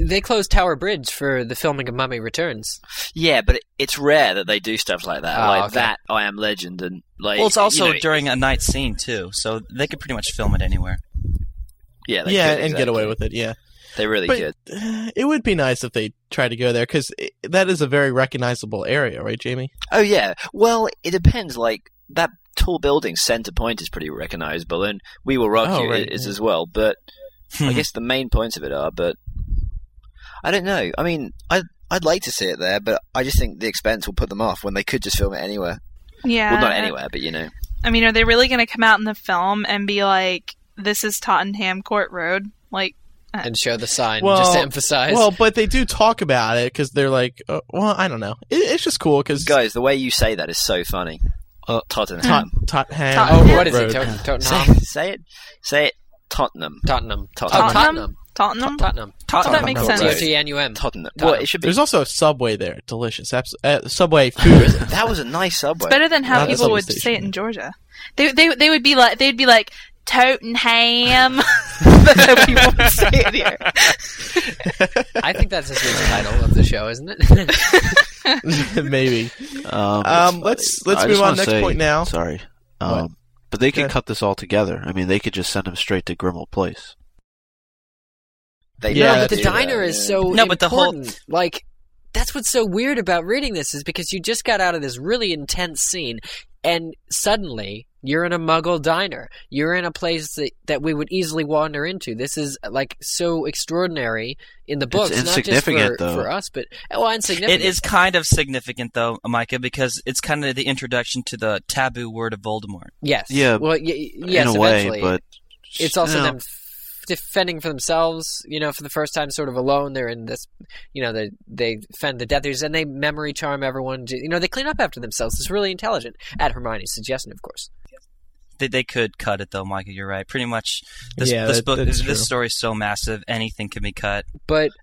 they closed Tower Bridge for the filming of Mummy Returns. Yeah, but it's rare that they do stuff like that, that I Am Legend, and like. Well, it's also during a night scene too, so they could pretty much film it anywhere. Yeah, they could, and get away with it. Yeah, they could. It would be nice if they tried to go there because that is a very recognizable area, right, Jamie? Oh yeah. Well, it depends. Like that tall building, Centre Point, is pretty recognizable, and We Will Rock You is as well, but. I guess the main points of it are, but I don't know. I mean, I'd like to see it there, but I just think the expense will put them off when they could just film it anywhere. Yeah. Well, not anywhere, but I mean, are they really going to come out in the film and be like, this is Tottenham Court Road? Like, and show the sign, just to emphasize. Well, but they do talk about it because they're like, I don't know. It's just cool because... Guys, the way you say that is so funny. Tottenham. Tottenham. Oh, what is it? Tottenham. Say it. Tottenham. Tottenham. Tottenham. Tottenham. Tottenham. That makes sense. Tottenham. Tottenham. Well, it should be. There's also a Subway there. Delicious. Subway food. That was a nice Subway. It's better than how people would say it in Georgia. They would be like Tottenham. That's how people would say it here. I think that's just the title of the show, isn't it? Maybe. Let's move on. Next point now. Sorry. But they could cut this all together. I mean, they could just send him straight to Grimmauld Place. But the diner is so important. But the whole that's what's so weird about reading this is because you just got out of this really intense scene, and suddenly you're in a Muggle diner. You're in a place that we would easily wander into. This is so extraordinary in the books. It's insignificant, not just for us, but insignificant. It is kind of significant though, Micah, because it's kind of the introduction to the taboo word of Voldemort. Yes. Yeah. Well, yes, eventually. Way, but it's also them defending for themselves, for the first time sort of alone. They're in this, they fend the Death Eaters, and they memory charm everyone. They clean up after themselves. It's really intelligent, at Hermione's suggestion, of course. They could cut it, though, Micah. You're right. Pretty much this story is so massive, anything can be cut.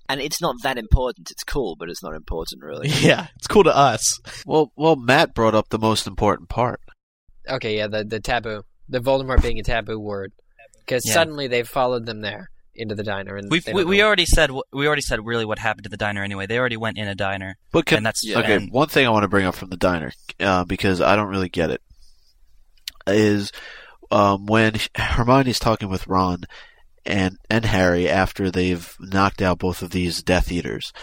And it's not that important. It's cool, but it's not important, really. Yeah, it's cool to us. Well, Matt brought up the most important part. Okay, yeah, the taboo. The Voldemort being a taboo word. Because suddenly they've followed them there into the diner, and we already said really what happened to the diner anyway. They already went in a diner, one thing I want to bring up from the diner because I don't really get it is when Hermione's talking with Ron and Harry after they've knocked out both of these Death Eaters.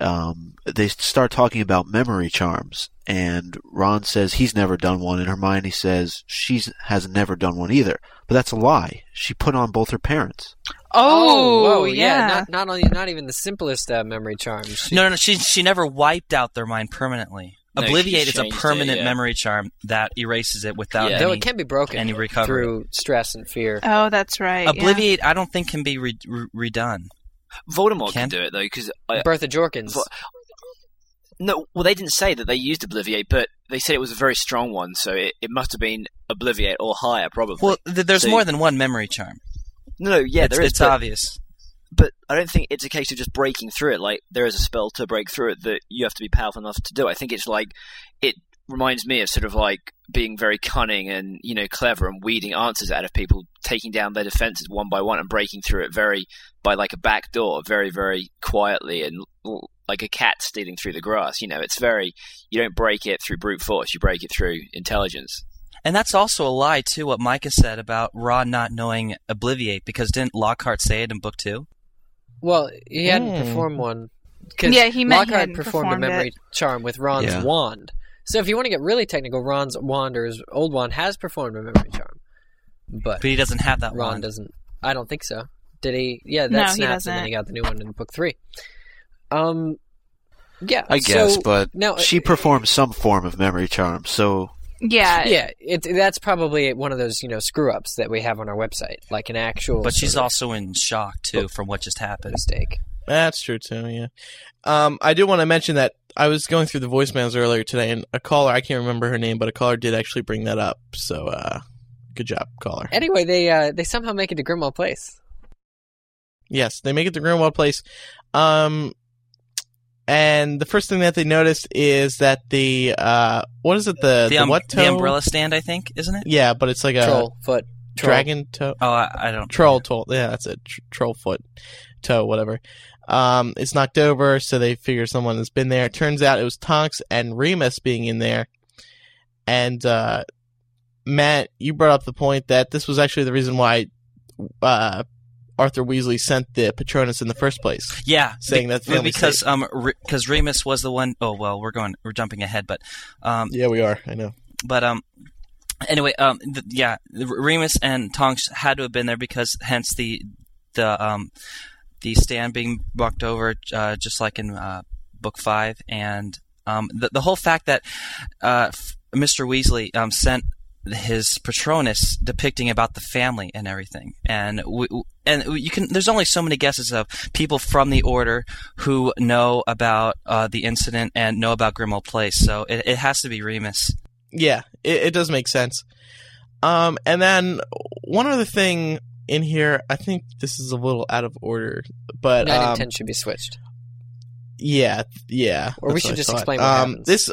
They start talking about memory charms, and Ron says he's never done one, and Hermione says she has never done one either. But that's a lie. She put on both her parents. Oh, yeah. Not even the simplest memory charms. She never wiped out their mind permanently. Obliviate is a permanent memory charm that erases it without any recovery. It can be broken through stress and fear. Oh, that's right. Obliviate, I don't think, can be redone. Voldemort can do it, though, because... Bertha Jorkins. They didn't say that they used Obliviate, but they said it was a very strong one, so it must have been Obliviate or higher, probably. Well, there's more than one memory charm. There is. It's obvious. But I don't think it's a case of just breaking through it. Like, there is a spell to break through it that you have to be powerful enough to do. I think it's it reminds me of sort of being very cunning and, clever and weeding answers out of people, taking down their defenses one by one and breaking through it by a back door, very, very quietly, and like a cat stealing through the grass. It's you don't break it through brute force, you break it through intelligence. And that's also a lie, too, what Micah said about Ron not knowing Obliviate, because didn't Lockhart say it in book two? Well, he hadn't performed one. Lockhart performed a memory charm with Ron's wand. So if you want to get really technical, Ron's wand, or his old wand, has performed a memory charm. But he doesn't have that wand. Ron doesn't. I don't think so. Did he? Yeah, that snaps, and then he got the new one in book three. Yeah. I guess, but now, she performs some form of memory charm, so... Yeah. Yeah, that's probably one of those, screw-ups that we have on our website, like an actual... But she's also in shock, too, from what just happened. Mistake. That's true, too, yeah. I do want to mention that I was going through the voicemails earlier today, and a caller, I can't remember her name, but a caller did actually bring that up. So, good job, caller. Anyway, they somehow make it to Grimmauld Place. Yes, they make it to Grimmauld Place. And the first thing that they noticed is that the what is it? The umbrella stand, I think, isn't it? Yeah, but it's like a troll foot, dragon toe. Oh, I don't. Troll toe. Yeah, that's it. Troll foot, toe, whatever. It's knocked over, so they figure someone has been there. It turns out it was Tonks and Remus being in there. And Matt, you brought up the point that this was actually the reason why. Arthur Weasley sent the Patronus in the first place. Yeah, saying that because Remus was the one. Oh well, we're jumping ahead, but yeah, we are. I know, but anyway, Remus and Tonks had to have been there because hence the stand being knocked over, just like in book five, and the whole fact that Mr. Weasley sent his Patronus depicting about the family and everything, and you can. There's only so many guesses of people from the Order who know about the incident and know about Grimmauld Place, so it has to be Remus. Yeah, it does make sense. And then one other thing in here, I think this is a little out of order, but 9 and 10 should be switched. Yeah. Or we should just explain what happens. This,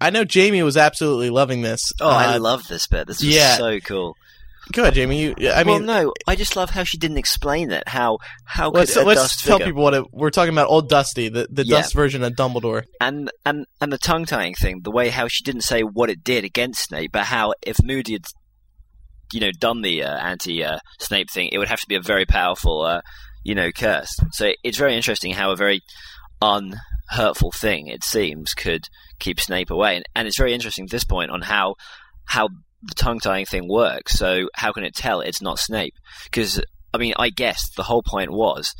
I know Jamie was absolutely loving this. Oh, I love this bit. This is so cool. Go ahead, Jamie. I just love how she didn't explain it. How could a dust figure... Let's tell people what we're talking about. Old Dusty, the dust version of Dumbledore. And the tongue-tying thing, the way how she didn't say what it did against Snape, but how if Moody had done the anti-Snape thing, it would have to be a very powerful curse. So it's very interesting how a very unhurtful thing, it seems, could keep Snape away. And it's very interesting at this point on how the tongue-tying thing works, so how can it tell it's not Snape? Because, I guess the whole point was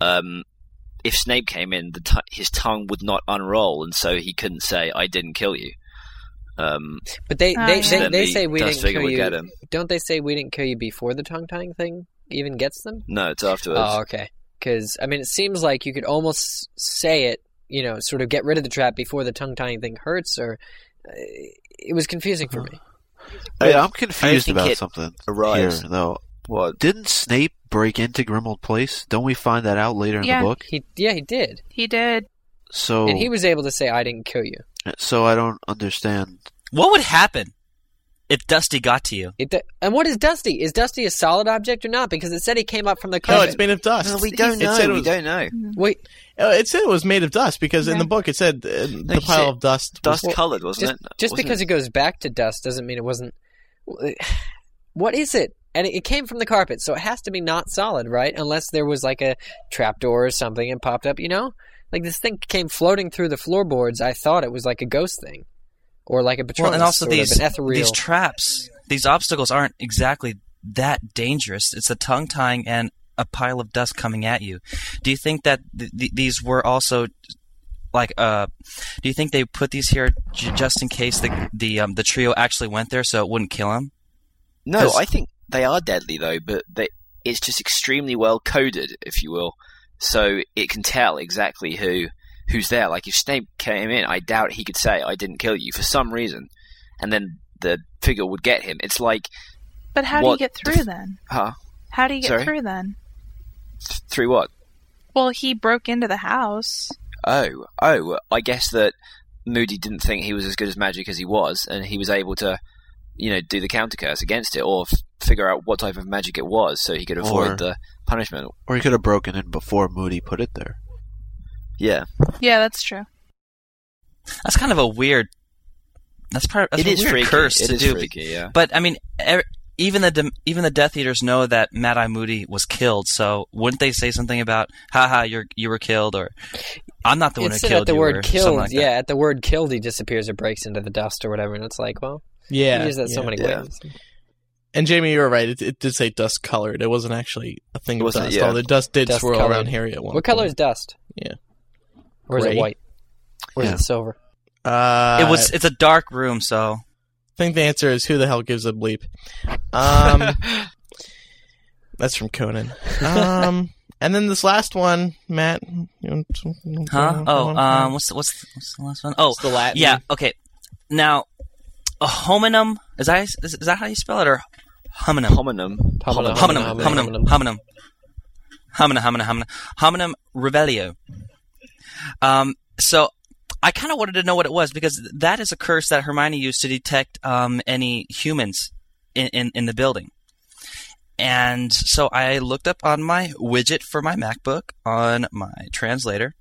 if Snape came in, his tongue would not unroll, and so he couldn't say, I didn't kill you. But they say we didn't kill you. Don't they say we didn't kill you before the tongue-tying thing even gets them? No, it's afterwards. Oh, okay. Because, it seems like you could almost say it, sort of get rid of the trap before the tongue-tying thing hurts, or it was confusing for me. I'm confused about something here, though. What? Didn't Snape break into Grimmauld Place? Don't we find that out later in the book? He did. He did. So, and he was able to say, I didn't kill you. So I don't understand. What would happen if Dusty got to you? And what is Dusty? Is Dusty a solid object or not? Because it said he came up from the coven. No, it's made of dust. No, we don't know. We don't know. Wait. It said it was made of dust because in the book it said the pile of dust. Dust-colored, wasn't it? Just because it goes back to dust doesn't mean it wasn't... What is it? And it came from the carpet, so it has to be not solid, right? Unless there was like a trapdoor or something and popped up, Like this thing came floating through the floorboards. I thought it was like a ghost thing or like a Patronus and also these, ethereal... these traps, these obstacles aren't exactly that dangerous. It's the tongue-tying and a pile of dust coming at you. Do you think that these were also like do you think they put these here just in case the trio actually went there so it wouldn't kill them? No, I think they are deadly though, but it's just extremely well coded, if you will. So it can tell exactly who's there. Like if Snape came in, I doubt he could say, I didn't kill you for some reason. And then the figure would get him. It's like... But how do you get through then? Huh? How do you get through then? Through what? Well, he broke into the house. Oh, I guess that Moody didn't think he was as good as magic as he was, and he was able to, do the counter curse against it, or figure out what type of magic it was, so he could avoid the punishment. Or he could have broken in before Moody put it there. Yeah. Yeah, that's true. That's kind of a weird. That's a weird curse to do. Freaky, yeah. But even the Death Eaters know that Mad Eye Moody was killed, so wouldn't they say something about "haha, you were killed" or "I'm not the one who killed you"? At the word "killed," at the word "killed," he disappears or breaks into the dust or whatever, and it's like, well, you use that so many ways. And Jamie, you were right. It did say dust colored. It wasn't actually a thing of dust. Yeah. Although dust did swirl around Harry at one point. What color is dust? Yeah. Or is it white? Or is it silver? It's a dark room, so. I think the answer is who the hell gives a bleep. That's from Conan. And then this last one, Matt. Huh? What's the last one? Oh, it's the Latin. Yeah. Okay. Now, a hominum is that how you spell it, or hominum? Hominum revelio. So I kind of wanted to know what it was, because that is a curse that Hermione used to detect any humans in the building. And so I looked up on my widget for my MacBook on my translator,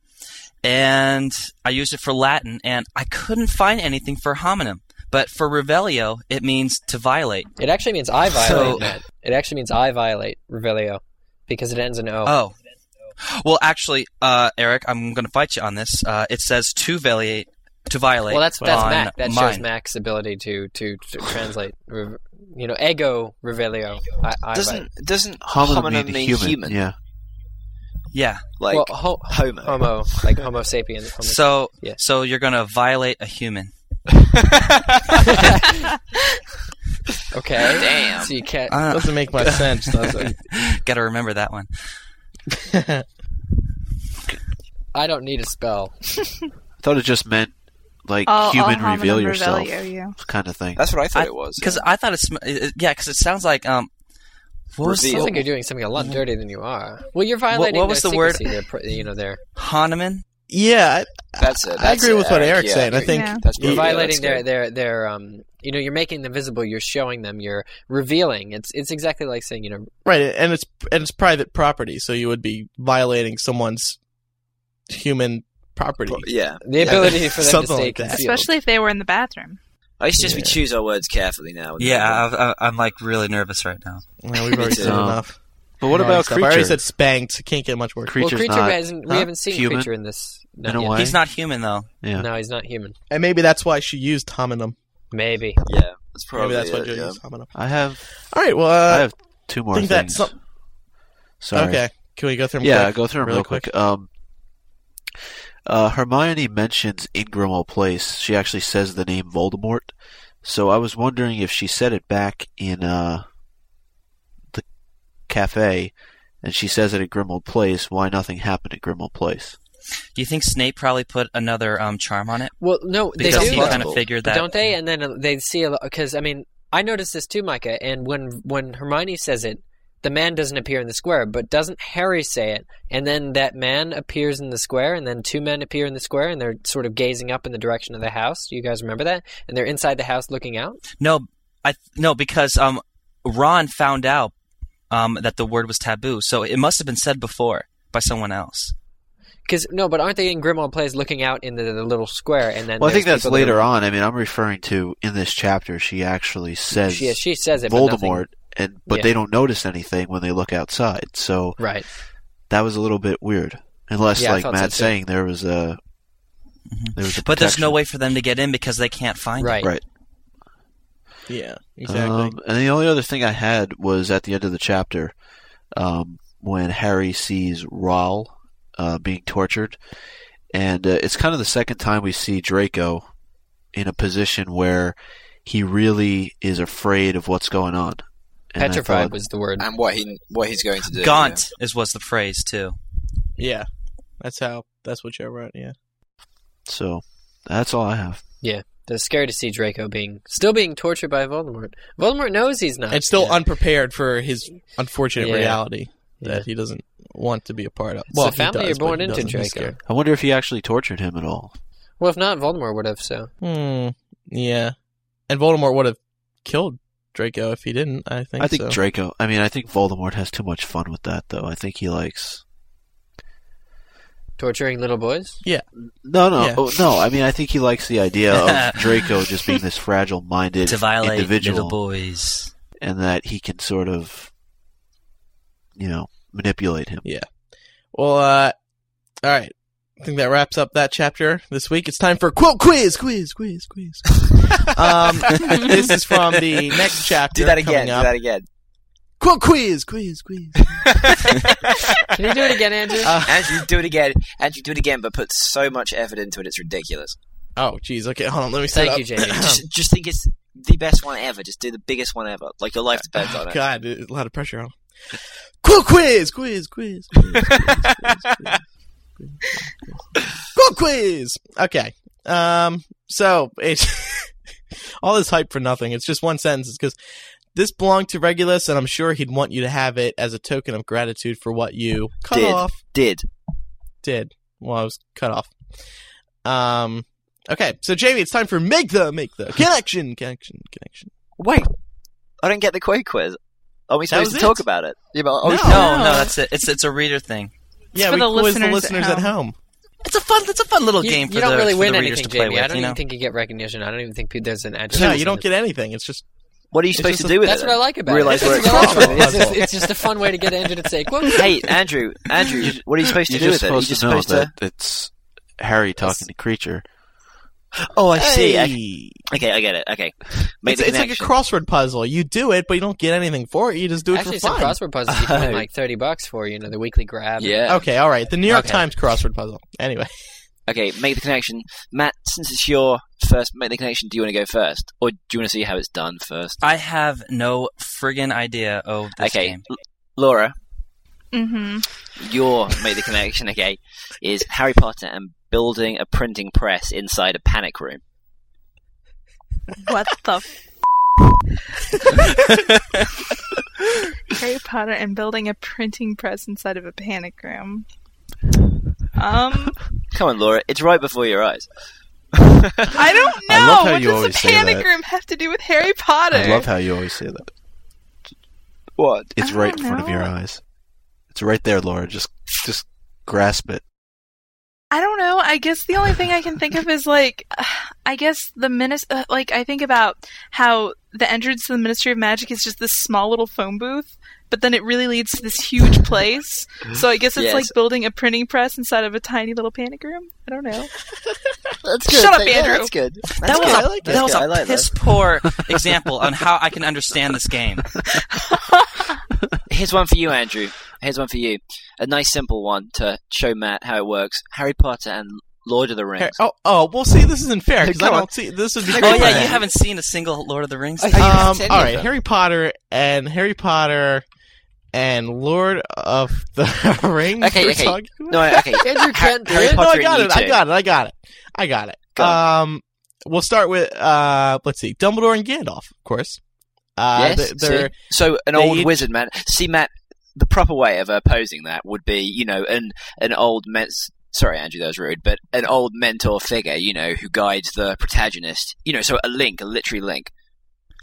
and I used it for Latin, and I couldn't find anything for hominum. But for revelio, it means to violate. It actually means I violate. So, it actually means I violate revelio, because it ends in O. Oh. Well, actually, Eric, I'm going to fight you on this. It says to violate. Well, that's Mac. That shows Mac's ability to translate. Ego revelio. Doesn't hominum mean human? Yeah. Yeah. Like homo, like Homo sapiens. So you're going to violate a human. Okay. Damn. So you can't. Doesn't make much sense, does it? Got to remember that one. I don't need a spell. I thought it just meant like human reveal yourself kind of thing. That's what I thought it was. Because I thought it's because it sounds like Sounds like you're doing something a lot dirtier than you are. Well, you're violating. What was the word? There, Hahnemann. Yeah, that's it. I agree with what Eric's saying. I think you're violating their you're making them visible. You're showing them. You're revealing. It's exactly like saying right, and it's private property, so you would be violating someone's human property. Yeah, the ability for them to stay concealed, especially if they were in the bathroom. I should just choose our words carefully now. Yeah, I'm like really nervous right now. Yeah, we've already said enough. But what about Creature? I already said spanked. Can't get much worse. We haven't seen Creature in this. No, he's not human though. Yeah. No, he's not human. And maybe that's why she used hominem. Maybe. Yeah, that's probably. Maybe that's why she used hominem. I have. All right. Well, I have two more things. Sorry. Okay. Can we go through them? Yeah, go through them real quick. Hermione mentions in Grimmauld Place, she actually says the name Voldemort. So I was wondering if she said it back in the cafe, and she says it at Grimmauld Place, why nothing happened at Grimmauld Place. Do you think Snape probably put another charm on it? Well, no, because he kind of figured that. Don't they? And then they see – because, I mean, I noticed this too, Micah, and when Hermione says it, the man doesn't appear in the square, but doesn't Harry say it? And then that man appears in the square, and then two men appear in the square, and they're sort of gazing up in the direction of the house. Do you guys remember that? And they're inside the house looking out? No, because Ron found out that the word was taboo, so it must have been said before by someone else. But aren't they in Grimmauld Place looking out in the little square? And then I think that's later on. I mean, I'm referring to in this chapter, she actually says she says it, Voldemort. But they don't notice anything when they look outside. So that was a little bit weird. Unless, like Matt's saying, there was a but there's no way for them to get in because they can't find it. Right. Yeah, exactly. And the only other thing I had was at the end of the chapter when Harry sees Rahl being tortured. And it's kind of the second time we see Draco in a position where he really is afraid of what's going on. And petrified was the word. And what he's going to do. Gaunt was the phrase too. Yeah. That's what you wrote, yeah. So that's all I have. Yeah. It's scary to see Draco still being tortured by Voldemort. Voldemort knows he's not. And still unprepared for his unfortunate reality that he doesn't want to be a part of. Well, the family you're born into, Draco. I wonder if he actually tortured him at all. Well, if not, Voldemort would have, so. Yeah. And Voldemort would have killed Draco if he didn't, I think so. Draco. I mean, I think Voldemort has too much fun with that, though. I think he likes torturing little boys. Yeah. No. I mean, I think he likes the idea of Draco just being this fragile-minded to violate individual little boys, and that he can sort of, manipulate him. Yeah. Well, all right. I think that wraps up that chapter this week. It's time for quote quiz. This is from the next chapter. Do that again. Quote quiz. Can you do it again, Andrew? Andrew, do it again. Andrew, do it again, but put so much effort into it, it's ridiculous. Oh, jeez. Okay, hold on. Let me set up. Thank you, Jamie. just think it's the best one ever. Just do the biggest one ever. Like, your life depends on it. God, a lot of pressure on it. Quote quiz. Quote quiz. Okay. So it's all this hype for nothing. It's just one sentence. It's because this belonged to Regulus, and I'm sure he'd want you to have it as a token of gratitude for what you cut off. Did. Well, I was cut off. Okay. So Jamie, it's time for make the connection. Wait, I didn't get the quote quiz. Are we supposed to talk about it? No, that's it. It's a reader thing. Yeah, we quiz the listeners at home. It's a fun little game for the readers to play with. You don't really win anything, Jamie. I don't even think you get recognition. I don't even think there's an adjective. No, you don't get anything. It's just... What are you supposed to do with it? That's what I like about it. It's just a fun way to get Andrew to say, quote. Hey, Andrew, what are you supposed to do with it? You're just supposed to know that it's Harry talking to Creature. Oh, I see. Okay, I get it. Okay. It's like a crossword puzzle. You do it, but you don't get anything for it. You just do it for fun. Actually, some crossword puzzles you can win like $30 for, the weekly grab. Yeah. Okay, all right. The New York Times crossword puzzle. Anyway. Okay, make the connection. Matt, since it's your first make the connection, do you want to go first? Or do you want to see how it's done first? I have no friggin' idea of this game. Okay, Laura. Mm-hmm. Your make the connection, okay, is Harry Potter and building a printing press inside a panic room. What the Harry Potter and building a printing press inside of a panic room. Come on, Laura. It's right before your eyes. I don't know. I love how you always say that. What does a panic room have to do with Harry Potter? I love how you always say that. What? It's right in front of your eyes. It's right there, Laura. Just grasp it. I don't know. I guess the only thing I can think of is, like, I guess the ministry... like, I think about how the entrance to the Ministry of Magic is just this small little phone booth, but then it really leads to this huge place. So I guess it's like building a printing press inside of a tiny little panic room. I don't know. That's good. Shut up, Andrew. Yeah, that's good. That was a piss-poor example on how I can understand this game. Here's one for you, Andrew. Here's one for you. A nice, simple one to show Matt how it works. Harry Potter and Lord of the Rings. Well, see, this isn't fair because This would be. You haven't seen a single Lord of the Rings. All right, Harry Potter and Lord of the Rings. Okay. Andrew can't do it. No, I got it. Go. We'll start with let's see, Dumbledore and Gandalf, of course. Yes. An old wizard, man. See, Matt. The proper way of opposing that would be, you know, an old sorry, Andrew, that was rude, but an old mentor figure, you know, who guides the protagonist. You know, so a literary link.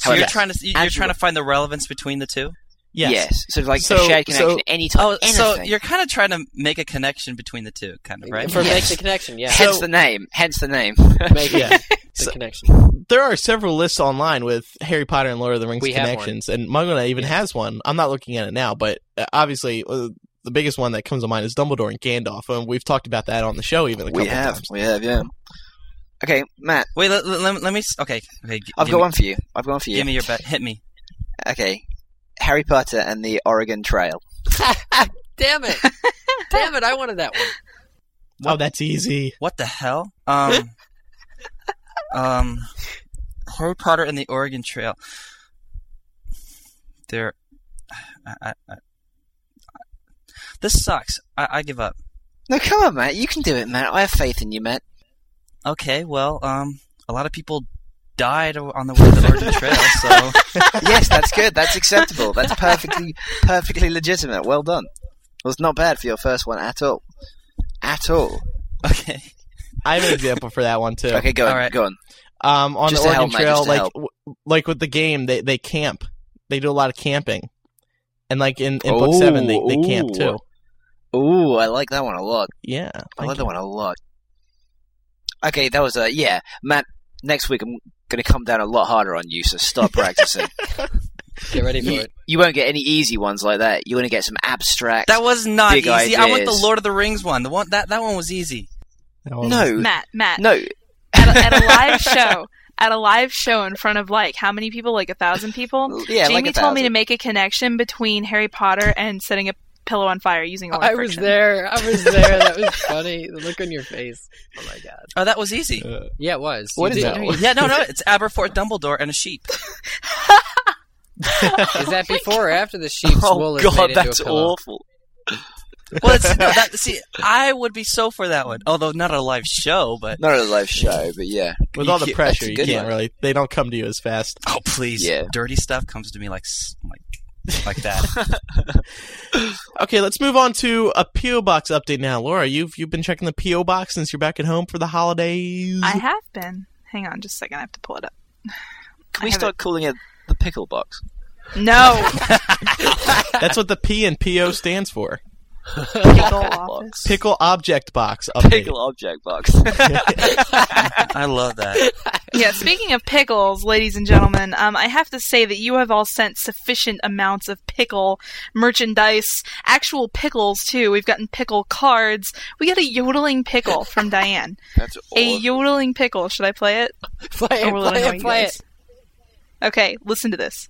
So however, you're trying to find the relevance between the two? Yes. So like a shared connection anytime. So you're kind of trying to make a connection between the two, kind of, right? Make the connection, yeah. Hence the name. The connection. There are several lists online with Harry Potter and Lord of the Rings connections, and MuggleNet even has one. I'm not looking at it now, but obviously the biggest one that comes to mind is Dumbledore and Gandalf, and we've talked about that on the show even a couple of times. We have, yeah. Okay, Matt. Wait, let me... Okay. I've got one for you. Give me your bet. Hit me. Okay. Harry Potter and the Oregon Trail. Damn it, I wanted that one. What? Oh, that's easy. What the hell? Harry Potter and the Oregon Trail. This sucks. I give up. No, come on, Matt. You can do it, Matt. I have faith in you, Matt. Okay, well, a lot of people died on the way to the Oregon Trail, so... Yes, that's good. That's acceptable. That's perfectly legitimate. Well done. Well, it's not bad for your first one at all. Okay. I have an example for that one, too. Okay, go on. On just the Oregon Trail, like with the game, they camp. They do a lot of camping. And like in Book 7, they camp, too. Ooh, I like that one a lot. Yeah. I like that one a lot. Okay, that was Matt, next week I'm going to come down a lot harder on you, so start practicing. Get ready for it. You won't get any easy ones like that. You're going to get some abstract. That was not easy. I want the Lord of the Rings one. The one that one was easy. No, Matt. No, at a live show. At a live show in front of, like, how many people? Like 1,000 people? Yeah, Jamie told me to make a connection between Harry Potter and setting a pillow on fire using oil friction. I was there. That was funny. The look on your face. Oh, my God. Oh, that was easy. Yeah, it was. What is that? Yeah, no. It's Aberforth Dumbledore and a sheep. Is that before or after the sheep's wool is made into a pillow? Oh, God, that's awful. Well, I would be so for that one. Although not a live show, but yeah. With all the pressure, you can't really. They don't come to you as fast. Oh, please! Yeah. Dirty stuff comes to me like that. Okay, let's move on to a PO box update now. Laura, you've been checking the PO box since you're back at home for the holidays. I have been. Hang on, just a second. I have to pull it up. Can we start calling it the pickle box? No. That's what the P in PO stands for. Pickle object box. Updated. Pickle object box. I love that. Yeah, speaking of pickles, ladies and gentlemen, I have to say that you have all sent sufficient amounts of pickle merchandise, actual pickles too. We've gotten pickle cards. We got a yodeling pickle from Diane. That's awesome. A yodeling pickle. Should I play it? Play it. Okay, listen to this.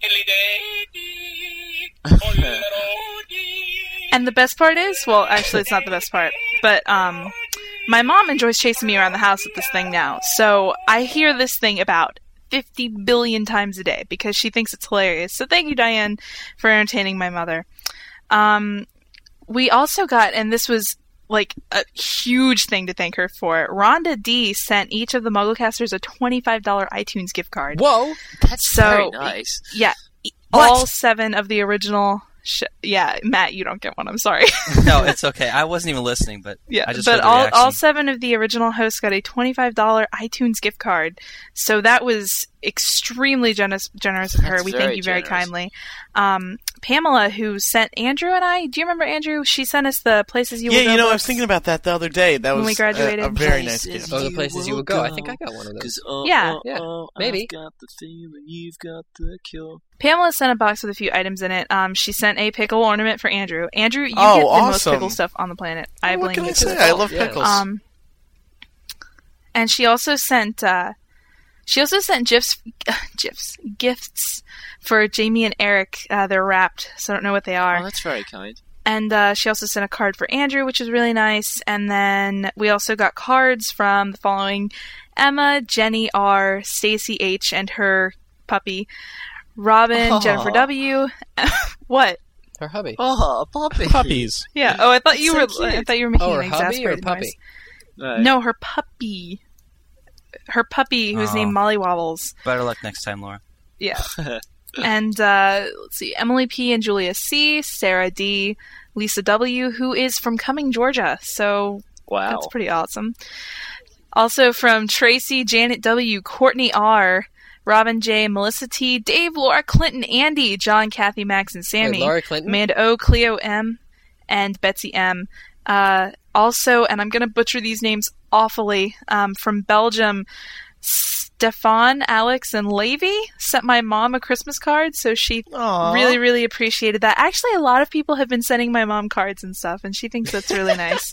And the best part is, well, actually, it's not the best part, but my mom enjoys chasing me around the house with this thing now. So I hear this thing about 50 billion times a day because she thinks it's hilarious. So thank you, Diane, for entertaining my mother. We also got, and this was like a huge thing to thank her for. Rhonda D sent each of the MuggleCasters a $25 iTunes gift card. Whoa, that's so very nice. Yeah, what? All seven of the original. Yeah, Matt, you don't get one. I'm sorry. No, it's okay. I wasn't even listening, but yeah, I just heard the reaction. All seven of the original hosts got a $25 iTunes gift card. So that was extremely generous of her. That's we thank you very kindly. Pamela, who sent Andrew and I. Do you remember Andrew? She sent us the places you would go. Yeah, I was thinking about that the other day. That was when we graduated. A very nice gift. Oh, the places you would go. I think I got one of those. Maybe. I've got the feeling you've got the cure. Pamela sent a box with a few items in it. She sent a pickle ornament for Andrew. Andrew, you get the most pickle stuff on the planet. I blame you. What can I say? I love pickles. And she also sent. She also sent gifts for Jamie and Eric. They're wrapped, so I don't know what they are. Oh, that's very kind. And she also sent a card for Andrew, which was really nice. And then we also got cards from the following: Emma, Jenny R, Stacy H, and her puppy, Robin, Jennifer W. What? Her hubby. Oh, puppies. Yeah. Oh, I thought you were. Cute. I thought you were making an exasperated noise. Right. No, her puppy. Her puppy, who's named Molly Wobbles. Better luck next time, Laura. Yeah. And let's see, Emily P. and Julia C., Sarah D., Lisa W., who is from Cumming, Georgia. So that's pretty awesome. Also from Tracy, Janet W., Courtney R., Robin J., Melissa T., Dave, Laura, Clinton, Andy, John, Kathy, Max, and Sammy. Wait, Laura Clinton? Amanda O., Cleo M., and Betsy M. Also, and I'm going to butcher these names awfully, from Belgium, Stefan, Alex, and Levy sent my mom a Christmas card, so she really, really appreciated that. Actually, a lot of people have been sending my mom cards and stuff, and she thinks that's really nice.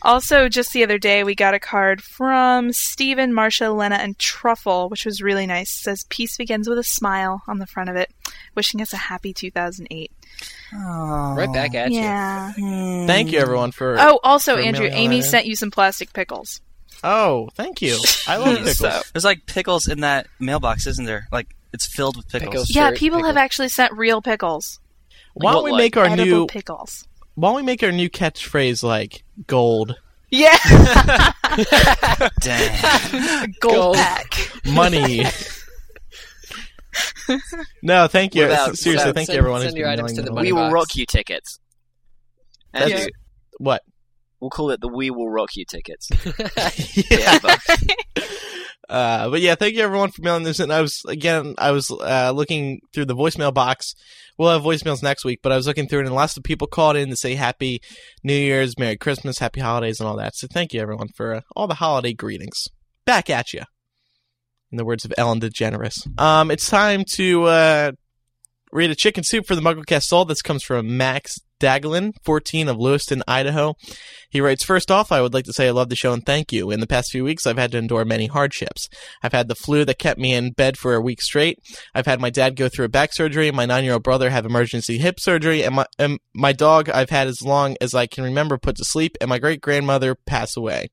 Also, just the other day, we got a card from Stephen, Marsha, Lena, and Truffle, which was really nice. It says, "Peace begins with a smile" on the front of it, wishing us a happy 2008. Oh. Right back at you. Mm. Thank you, everyone, for... Oh, also, for Andrew, Amy sent you some plastic pickles. Oh, thank you. I love pickles. There's like pickles in that mailbox, isn't there? Like, it's filled with pickles. People have actually sent real pickles. Like, why don't we make our new catchphrase like gold? Yeah. Damn. Gold pack. Money. No, thank you. Seriously, thank you, everyone. Send your items to the money box. We will rock you tickets. What? We'll call it the "We Will Rock You" tickets. Yeah. But yeah, thank you everyone for mailing this in. I was looking through the voicemail box. We'll have voicemails next week, but I was looking through it, and lots of people called in to say Happy New Year's, Merry Christmas, Happy Holidays, and all that. So thank you everyone for all the holiday greetings. Back at you. In the words of Ellen DeGeneres. It's time to read a chicken soup for the MuggleCast Soul. This comes from Max Daglin, 14, of Lewiston, Idaho. He writes, "First off, I would like to say I love the show and thank you. In the past few weeks, I've had to endure many hardships. I've had the flu that kept me in bed for a week straight. I've had my dad go through a back surgery, my 9-year-old brother have emergency hip surgery, and my dog I've had as long as I can remember put to sleep, and my great-grandmother pass away.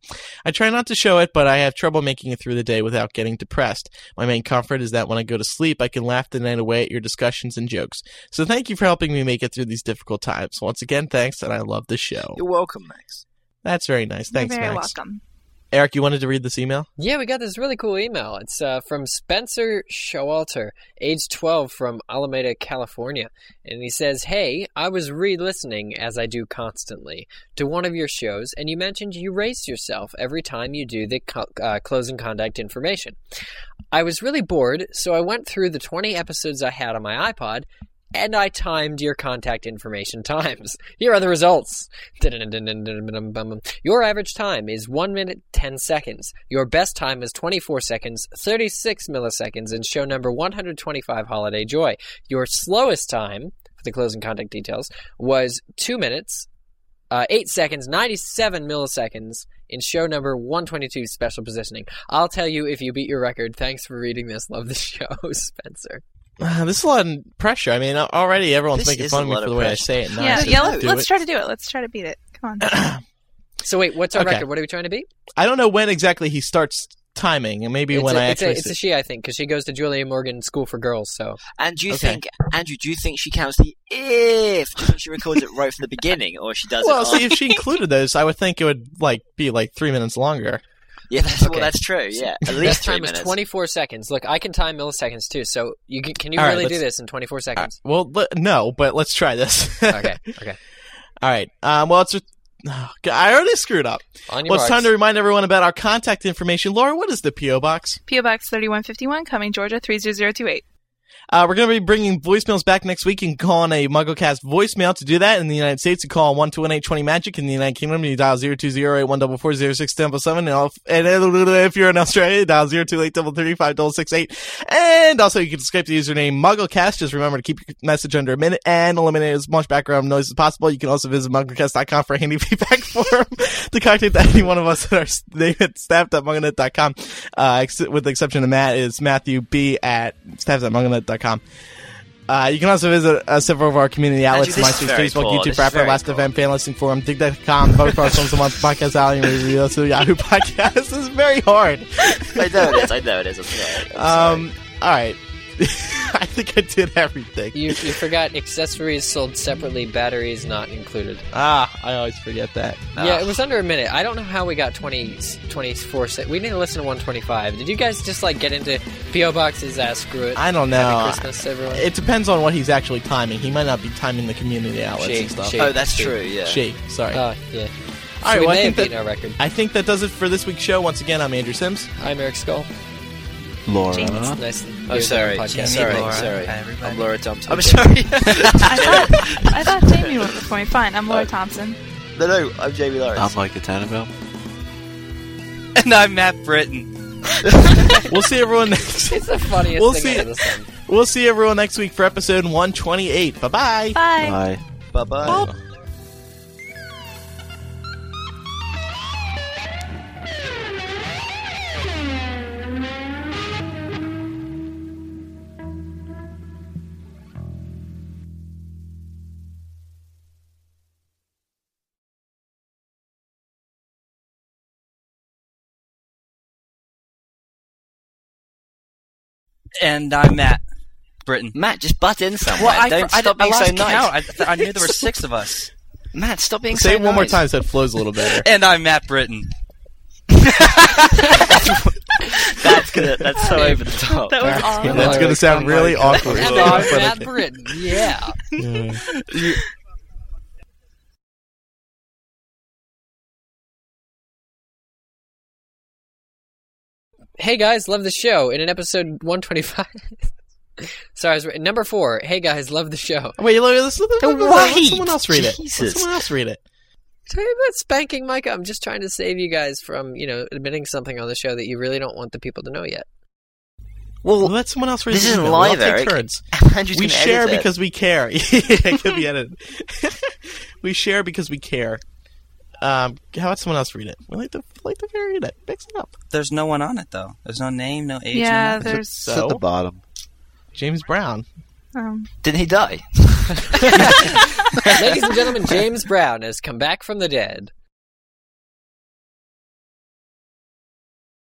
I try not to show it, but I have trouble making it through the day without getting depressed. My main comfort is that when I go to sleep, I can laugh the night away at your discussions and jokes. So thank you for helping me make it through these difficult times. Once again, thanks, and I love the show." You're welcome, Max. That's very nice. Thanks, Max. You're very welcome. Eric, you wanted to read this email? Yeah, we got this really cool email. It's from Spencer Showalter, age 12, from Alameda, California. And he says, "Hey, I was re-listening, as I do constantly, to one of your shows, and you mentioned you race yourself every time you do the closing contact information. I was really bored, so I went through the 20 episodes I had on my iPod, and I timed your contact information times. Here are the results. Your average time is 1 minute 10 seconds. Your best time is 24 seconds, 36 milliseconds, in show number 125, Holiday Joy. Your slowest time, for the closing contact details, was 2 minutes, 8 seconds, 97 milliseconds, in show number 122, Special Positioning. I'll tell you if you beat your record. Thanks for reading this. Love the show, Spencer." This is a lot of pressure. I mean, already everyone's making fun of me for the way I say it. Let's try to do it. Let's try to beat it. Come on. So wait, what's our record? What are we trying to beat? I don't know when exactly he starts timing, and maybe when it's a she, I think, because she goes to Julia Morgan School for Girls. So, and do you think she counts the if? Do you think she records it right from the beginning, or she does? Well, see, if she included those, I would think it would be 3 minutes longer. Yeah, that's true. Yeah, at least time is 24 seconds. Look, I can time milliseconds too. So you can you all really do this in 24 seconds? No, but let's try this. Okay. All right. I already screwed up. It's time to remind everyone about our contact information. Laura, what is the P.O. Box? P.O. Box 3151, Cumming, Georgia, 30028. We're going to be bringing voicemails back next week and calling a MuggleCast voicemail. To do that, in the United States, you call 1-218-20-MAGIC. In the United Kingdom, you dial 020-8144-06-10+7. And if you're in Australia, dial 02833-5668. And also, you can Skype the username MuggleCast. Just remember to keep your message under a minute and eliminate as much background noise as possible. You can also visit MuggleCast.com for a handy feedback form to contact any one of us at our name at staff.MuggleNet.com. With the exception of Matt, is Matthew B. at staff.MuggleNet.com. You can also visit several of our community outlets: MySpace, Facebook, YouTube, Rapper, Last Event, Fan Listing Forum, Dig.com, Vote for Our Films a Month, Podcast Alley, and Review, also Yahoo Podcast. This is very hard. I know it is. Okay. All right. I think I did everything. You forgot accessories sold separately, batteries not included. I always forget that. Yeah, it was under a minute. I don't know how we got 24. We need to listen to 125. Did you guys just get into P.O. boxes? Screw it. I don't know. Happy Christmas, everyone. It depends on what he's actually timing. He might not be timing the community outlets and stuff. Oh, that's true. Yeah. Sorry. Yeah. All right. We may have beaten our record. I think that does it for this week's show. Once again, I'm Andrew Sims. I'm Eric Skull. Laura. Nice. Sorry. I'm Laura Thompson. I'm sorry. I thought Jamie went before me. Fine, I'm Laura Thompson. No, I'm Jamie Lawrence. I'm Micah Tannenbaum. And I'm Matt Britton. We'll see everyone next. It's the funniest thing I've ever seen. We'll see everyone next week for episode 128. Bye-bye. Bye. Bye-bye. Bye. And I'm Matt Britton. Matt, just butt in somewhere. Well, stop being so nice. I knew there were 6 of us. Matt, stop being so nice. Say it one more time so it flows a little better. And I'm Matt Britton. That's so over the top. That was awesome. That's going to sound really awkward. And I'm Matt Britton. Yeah. Hey guys, love the show. In an episode 125. Sorry, number 4. Hey guys, love the show. Wait, let someone else read it. Let someone else read it. Tell me about spanking, Micah. I'm just trying to save you guys from, admitting something on the show that you really don't want the people to know yet. Well, let someone else read it. This isn't live, Eric. We share because we care. It could be edited. We share because we care. How about someone else read it? We like to read it. Mix it up. There's no one on it though. There's no name, no age. Yeah, it's at the bottom. James Brown. Did he die? Ladies and gentlemen, James Brown has come back from the dead.